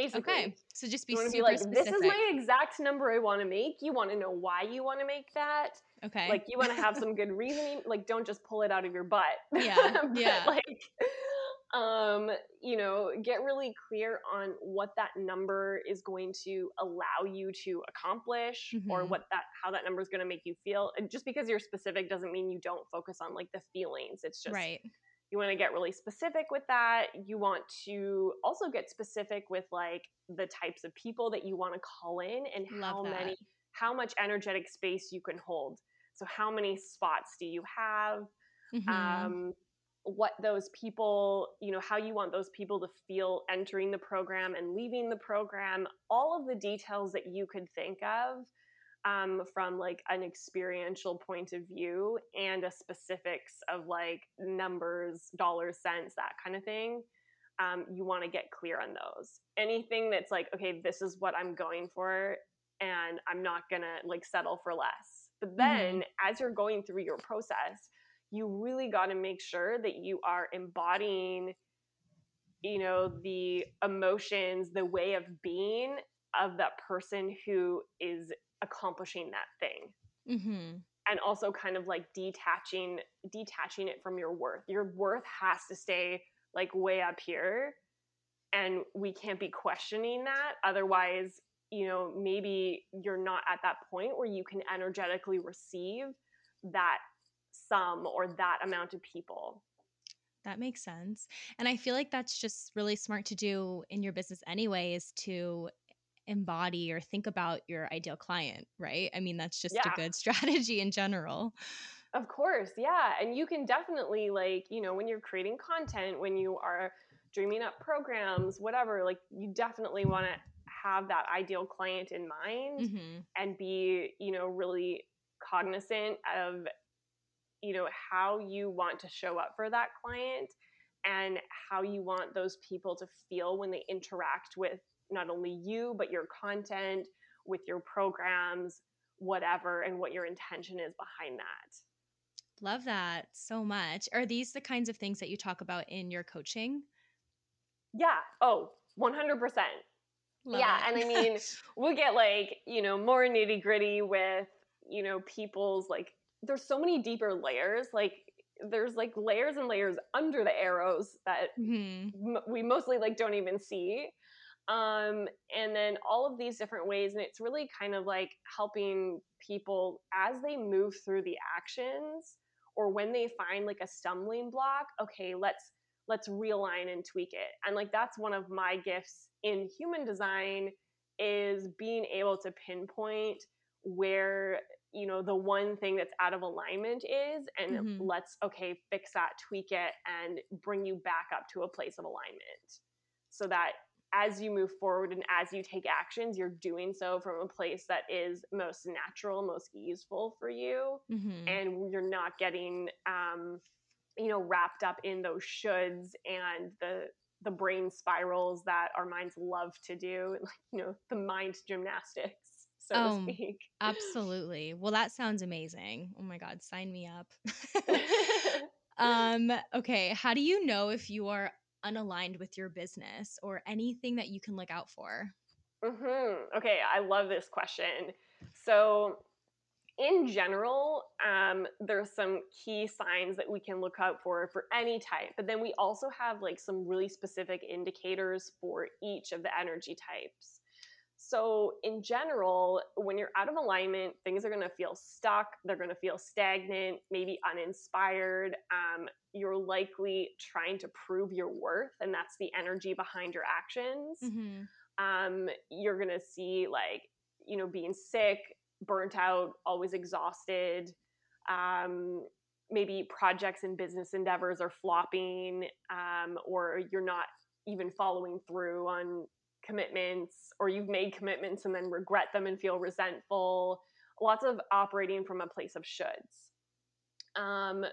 basically. Okay, so just be super be like, specific. This is my exact number I want to make. You want to know why you want to make that. Okay. Like, you want to have some good reasoning. Like, don't just pull it out of your butt. Yeah, but yeah. Like, um, you know, get really clear on what that number is going to allow you to accomplish, mm-hmm. or what that how that number is going to make you feel. And just because you're specific doesn't mean you don't focus on, like, the feelings. It's just right. You want to get really specific with that. You want to also get specific with, like, the types of people that you want to call in and Love how that. many, how much energetic space you can hold. So how many spots do you have? Mm-hmm. Um, what those people, you know, how you want those people to feel entering the program and leaving the program, all of the details that you could think of. Um, from like an experiential point of view and a specifics of like numbers, dollars, cents, that kind of thing. Um, you want to get clear on those. Anything that's like, okay, this is what I'm going for and I'm not going to like settle for less. But then mm-hmm. as you're going through your process, you really got to make sure that you are embodying, you know, the emotions, the way of being of that person who is accomplishing that thing, mm-hmm. and also kind of like detaching detaching it from your worth. Your worth has to stay like way up here, and we can't be questioning that, otherwise, you know, maybe you're not at that point where you can energetically receive that sum or that amount of people. That makes sense. And I feel like that's just really smart to do in your business anyway, is to embody or think about your ideal client, right? I mean, that's just yeah. a good strategy in general. Of course. Yeah. And you can definitely, like, you know, when you're creating content, when you are dreaming up programs, whatever, like, you definitely want to have that ideal client in mind, mm-hmm. and be, you know, really cognizant of, you know, how you want to show up for that client and how you want those people to feel when they interact with not only you, but your content, with your programs, whatever, and what your intention is behind that. Love that so much. Are these the kinds of things that you talk about in your coaching? Yeah. Oh, one hundred percent. Love yeah. It. And I mean, we'll get like, you know, more nitty gritty with, you know, people's like, there's so many deeper layers. Like, there's like layers and layers under the arrows that mm-hmm. m- we mostly like don't even see. Um, and then all of these different ways, and it's really kind of like helping people as they move through the actions, or when they find like a stumbling block, okay, let's, let's realign and tweak it. And like, that's one of my gifts in human design, is being able to pinpoint where, you know, the one thing that's out of alignment is, and mm-hmm. let's, okay, fix that, tweak it, and bring you back up to a place of alignment, so that as you move forward and as you take actions, you're doing so from a place that is most natural, most easeful for you. Mm-hmm. And you're not getting, um, you know, wrapped up in those shoulds and the, the brain spirals that our minds love to do, like, you know, the mind gymnastics, so oh, to speak. Absolutely. Well, that sounds amazing. Oh my God, sign me up. um, okay. How do you know if you are unaligned with your business, or anything that you can look out for? Mm-hmm. Okay. I love this question. So in general, um, there's some key signs that we can look out for for any type, but then we also have like some really specific indicators for each of the energy types. So in general, when you're out of alignment, things are going to feel stuck. They're going to feel stagnant, maybe uninspired. Um, you're likely trying to prove your worth, and that's the energy behind your actions. Mm-hmm. Um, you're going to see like, you know, being sick, burnt out, always exhausted. Um, maybe projects and business endeavors are flopping, um, or you're not even following through on commitments, or you've made commitments and then regret them and feel resentful. Lots of operating from a place of shoulds. Um,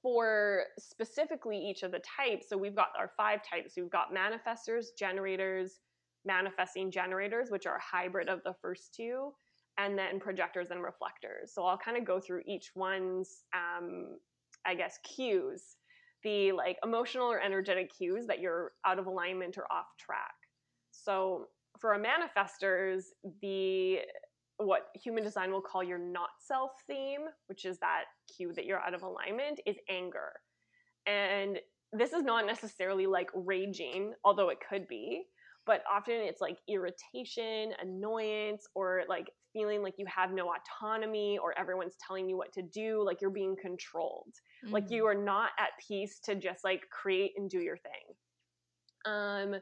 for specifically each of the types, so we've got our five types. We've got manifestors, generators, manifesting generators, which are a hybrid of the first two, and then projectors and reflectors. So I'll kind of go through each one's, um, I guess, cues, the like emotional or energetic cues that you're out of alignment or off track. So for our manifestors, the what human design will call your not self theme, which is that cue that you're out of alignment, is anger. And this is not necessarily like raging, although it could be, but often it's like irritation, annoyance, or like feeling like you have no autonomy or everyone's telling you what to do, like you're being controlled. Mm-hmm. Like you are not at peace to just like create and do your thing. Um,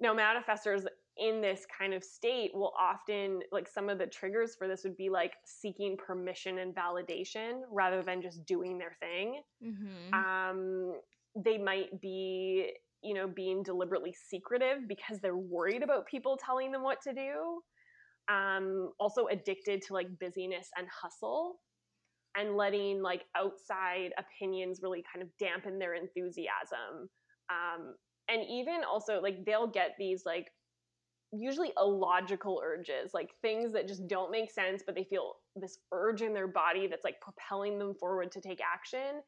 now manifestors in this kind of state will often, like some of the triggers for this would be like seeking permission and validation rather than just doing their thing. Mm-hmm. Um, they might be, you know, being deliberately secretive because they're worried about people telling them what to do. Um, also addicted to like busyness and hustle, and letting like outside opinions really kind of dampen their enthusiasm. Um, and even also like they'll get these like usually illogical urges, like things that just don't make sense, but they feel this urge in their body that's like propelling them forward to take action.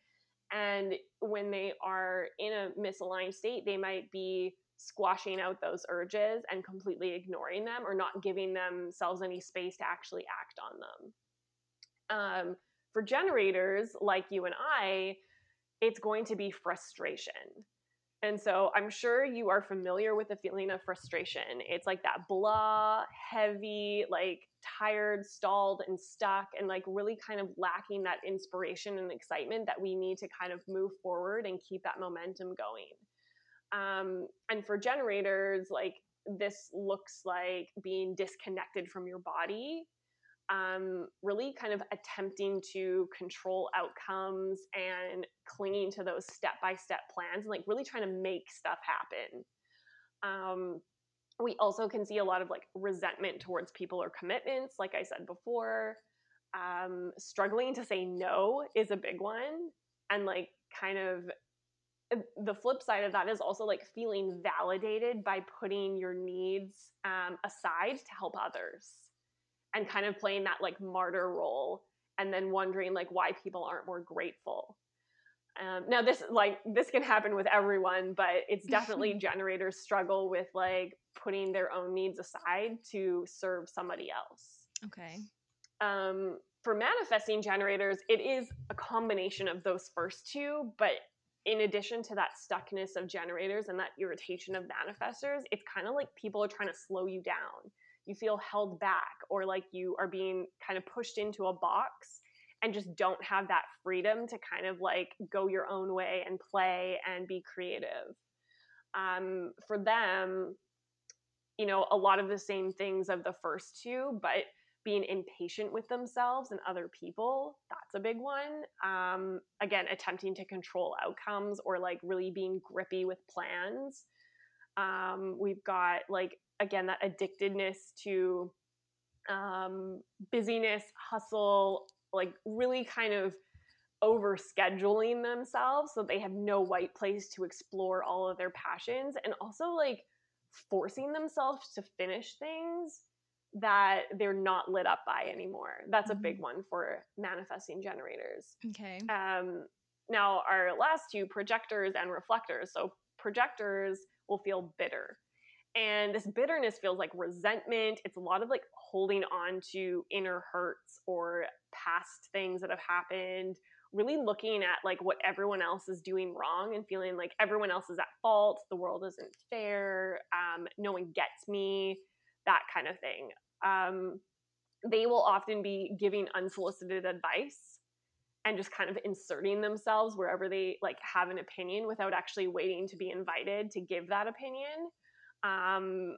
And when they are in a misaligned state, they might be squashing out those urges and completely ignoring them or not giving themselves any space to actually act on them. Um, for generators like you and I, it's going to be frustration. And so I'm sure you are familiar with the feeling of frustration. It's like that blah, heavy, like tired, stalled, and stuck, and like really kind of lacking that inspiration and excitement that we need to kind of move forward and keep that momentum going. Um, and for generators, like this looks like being disconnected from your body, um, really kind of attempting to control outcomes and clinging to those step-by-step plans and like really trying to make stuff happen. Um, we also can see a lot of like resentment towards people or commitments, like I said before. Um, struggling to say no is a big one. And like kind of the flip side of that is also like feeling validated by putting your needs um, aside to help others and kind of playing that like martyr role and then wondering like why people aren't more grateful. Um, now this, like this can happen with everyone, but it's definitely generators struggle with like putting their own needs aside to serve somebody else. Okay. Um, for manifesting generators, it is a combination of those first two, but in addition to that stuckness of generators and that irritation of manifestors, it's kind of like people are trying to slow you down. You feel held back or like you are being kind of pushed into a box and just don't have that freedom to kind of like go your own way and play and be creative. Um, for them, you know, a lot of the same things of the first two, but being impatient with themselves and other people, that's a big one. Um, again, attempting to control outcomes or like really being grippy with plans. Um, we've got like, again, that addictedness to um, busyness, hustle, like really kind of over scheduling themselves so they have no white place to explore all of their passions, and also like forcing themselves to finish things that they're not lit up by anymore. That's mm-hmm. a big one for manifesting generators. Okay. Um, now our last two, projectors and reflectors. So projectors will feel bitter. And this bitterness feels like resentment. It's a lot of like holding on to inner hurts or past things that have happened, really looking at like what everyone else is doing wrong and feeling like everyone else is at fault. The world isn't fair. Um, no one gets me, that kind of thing. Um, they will often be giving unsolicited advice and just kind of inserting themselves wherever they like have an opinion without actually waiting to be invited to give that opinion. Um,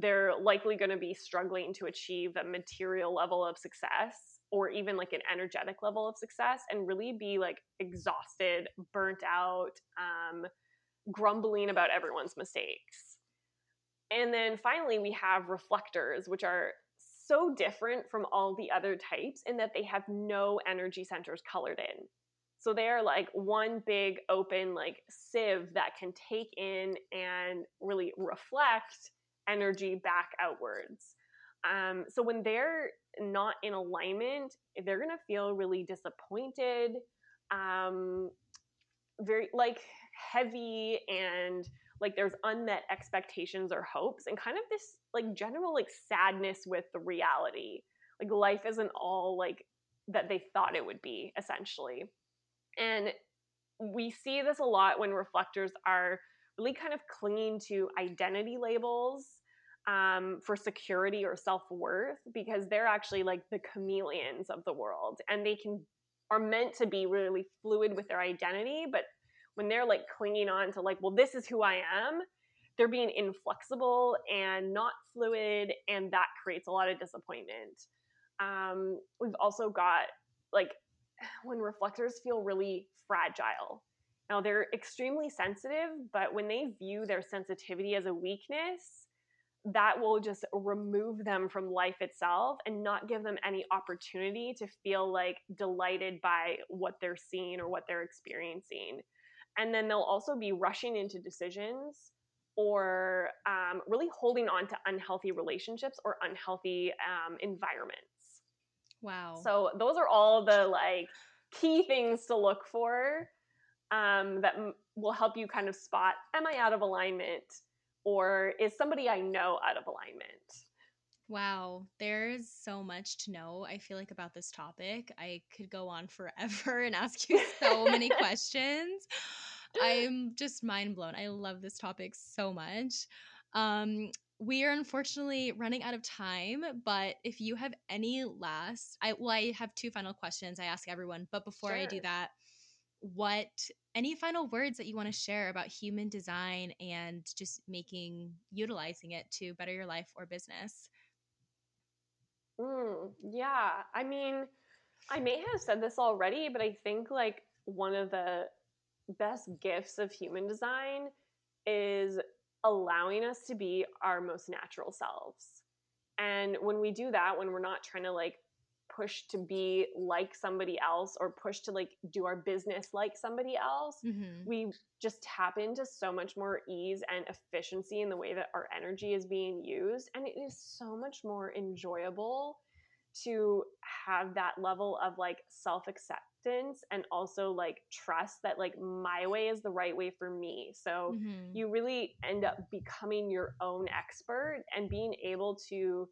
they're likely going to be struggling to achieve a material level of success or even like an energetic level of success and really be like exhausted, burnt out, um, grumbling about everyone's mistakes. And then finally, we have reflectors, which are so different from all the other types in that they have no energy centers colored in. So they are like one big open like sieve that can take in and really reflect energy back outwards. Um, so when they're not in alignment, they're going to feel really disappointed, um, very like heavy and like there's unmet expectations or hopes, and kind of this like general like sadness with the reality. Like life isn't all like that they thought it would be, essentially. And we see this a lot when reflectors are really kind of clinging to identity labels um, for security or self-worth, because they're actually like the chameleons of the world, and they can are meant to be really fluid with their identity. But when they're like clinging on to like, well, this is who I am, they're being inflexible and not fluid, and that creates a lot of disappointment. Um, we've also got like when reflectors feel really fragile. Now they're extremely sensitive, but when they view their sensitivity as a weakness, that will just remove them from life itself and not give them any opportunity to feel like delighted by what they're seeing or what they're experiencing. And then they'll also be rushing into decisions or um, really holding on to unhealthy relationships or unhealthy um, environments. Wow. So those are all the like key things to look for um, that m- will help you kind of spot, am I out of alignment, or is somebody I know out of alignment? Wow. There's so much to know, I feel like, about this topic. I could go on forever and ask you so many questions. I'm just mind blown. I love this topic so much. Um, we are unfortunately running out of time, but if you have any last, I, well, I have two final questions I ask everyone, but before sure. I do that, what, any final words that you want to share about human design and just making, utilizing it to better your life or business? Mm, yeah. I mean, I may have said this already, but I think like one of the best gifts of human design is allowing us to be our most natural selves. And when we do that, when we're not trying to like push to be like somebody else or push to like do our business like somebody else, mm-hmm. we just tap into so much more ease and efficiency in the way that our energy is being used. And it is so much more enjoyable to have that level of like self-acceptance and also like trust that like my way is the right way for me. So mm-hmm. you really end up becoming your own expert and being able to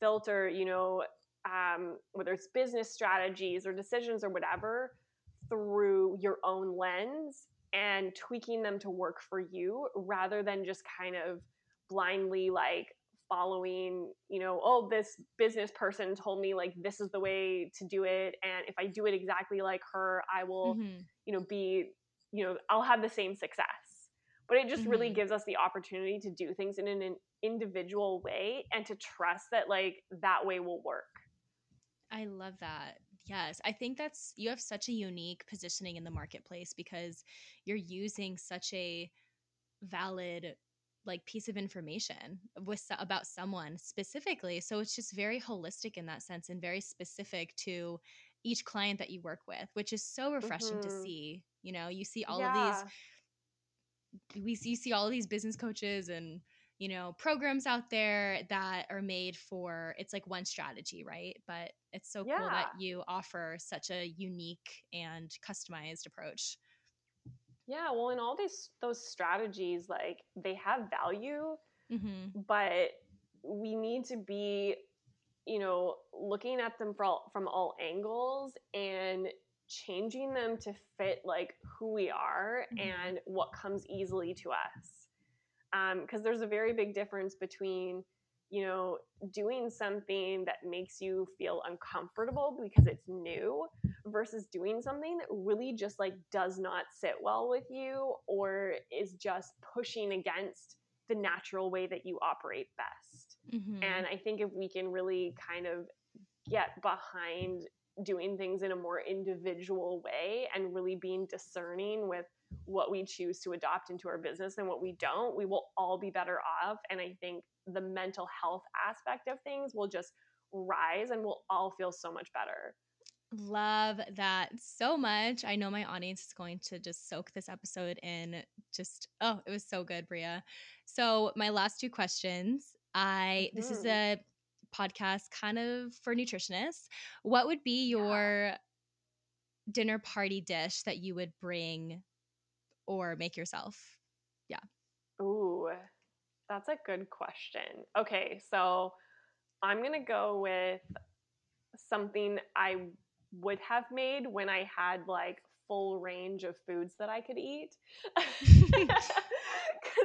filter, you know, um, whether it's business strategies or decisions or whatever, through your own lens and tweaking them to work for you, rather than just kind of blindly like following, you know, oh, this business person told me like this is the way to do it, and if I do it exactly like her, I will, mm-hmm. you know, be, you know, I'll have the same success. But it just mm-hmm. really gives us the opportunity to do things in an individual way and to trust that like that way will work. I love that. Yes. I think that's, you have such a unique positioning in the marketplace because you're using such a valid like piece of information with about someone specifically. So it's just very holistic in that sense and very specific to each client that you work with, which is so refreshing mm-hmm. to see. You know, you see all yeah. of these, we you see all of these business coaches and, you know, programs out there that are made for, it's like one strategy, right? But it's so yeah. cool that you offer such a unique and customized approach. Yeah, well, in all these those strategies, like they have value, mm-hmm. but we need to be, you know, looking at them from all, from all angles and changing them to fit like who we are mm-hmm. and what comes easily to us. Because um, there's a very big difference between, you know, doing something that makes you feel uncomfortable because it's new versus doing something that really just like does not sit well with you or is just pushing against the natural way that you operate best. Mm-hmm. And I think if we can really kind of get behind doing things in a more individual way and really being discerning with what we choose to adopt into our business and what we don't, we will all be better off. And I think the mental health aspect of things will just rise and we'll all feel so much better. Love that so much. I know my audience is going to just soak this episode in. Just, oh, it was so good, Bria. So my last two questions, I, mm-hmm. this is a podcast kind of for nutritionists. What would be your yeah. dinner party dish that you would bring or make yourself? Yeah. Ooh, that's a good question. Okay, so I'm going to go with something I would have made when I had like full range of foods that I could eat, because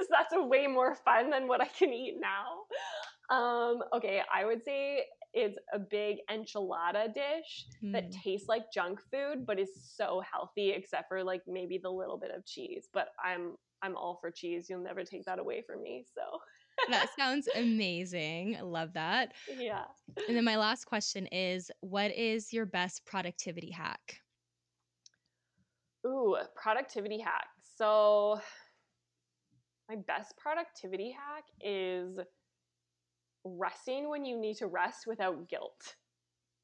that's way more fun than what I can eat now. Um, okay, I would say it's a big enchilada dish mm. that tastes like junk food, but is so healthy, except for like maybe the little bit of cheese. But I'm I'm all for cheese. You'll never take that away from me. So that sounds amazing. I love that. Yeah. And then my last question is, what is your best productivity hack? Ooh, productivity hack. So my best productivity hack is resting when you need to rest without guilt.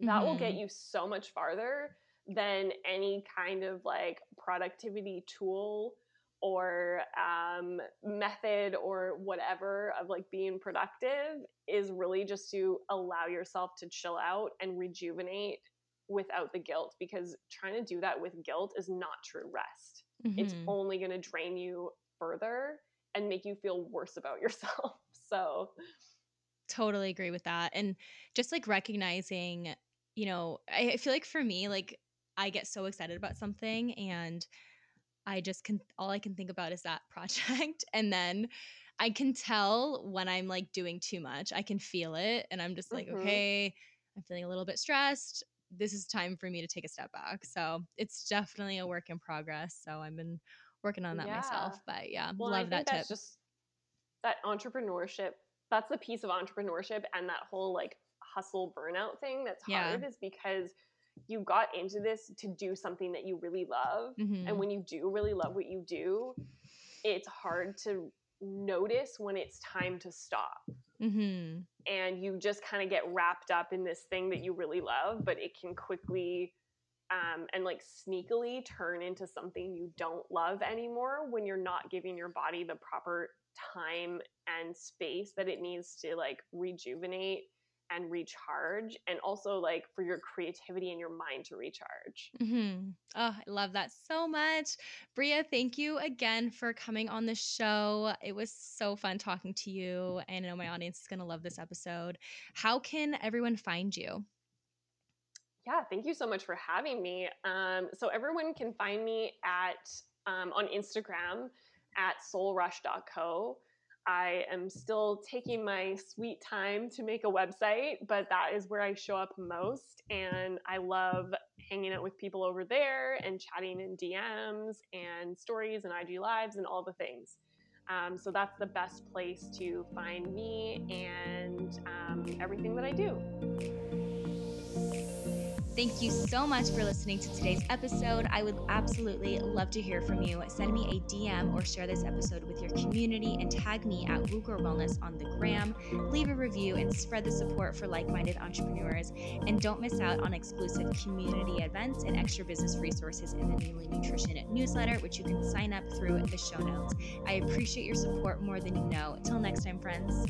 That mm-hmm. will get you so much farther than any kind of like productivity tool or um, method or whatever of like being productive, is really just to allow yourself to chill out and rejuvenate without the guilt, because trying to do that with guilt is not true rest. Mm-hmm. It's only going to drain you further and make you feel worse about yourself. So totally agree with that. And just like recognizing, you know, I, I feel like for me, like I get so excited about something and I just can, all I can think about is that project. And then I can tell when I'm like doing too much, I can feel it. And I'm just like, mm-hmm. okay, I'm feeling a little bit stressed. This is time for me to take a step back. So it's definitely a work in progress. So I've been working on that yeah. myself, but yeah, well, love I think that that's tip. Just that entrepreneurship. That's the piece of entrepreneurship and that whole like hustle burnout thing that's yeah. hard, is because you got into this to do something that you really love. Mm-hmm. And when you do really love what you do, it's hard to notice when it's time to stop. Mm-hmm. And you just kind of get wrapped up in this thing that you really love, but it can quickly um, and like sneakily turn into something you don't love anymore when you're not giving your body the proper time and space that it needs to like rejuvenate and recharge, and also like for your creativity and your mind to recharge. Mm-hmm. Oh, I love that so much. Bria, thank you again for coming on the show. It was so fun talking to you, and I know my audience is going to love this episode. How can everyone find you? Yeah, thank you so much for having me. Um, so everyone can find me at um, on Instagram at soul rush dot co. I am still taking my sweet time to make a website, but that is where I show up most. And I love hanging out with people over there and chatting in D Ms and stories and I G Lives and all the things. Um, so that's the best place to find me and um, everything that I do. Thank you so much for listening to today's episode. I would absolutely love to hear from you. Send me a D M or share this episode with your community and tag me at WooGirl Wellness on the gram. Leave a review and spread the support for like-minded entrepreneurs. And don't miss out on exclusive community events and extra business resources in the Newly Nutrition newsletter, which you can sign up through the show notes. I appreciate your support more than you know. Till next time, friends.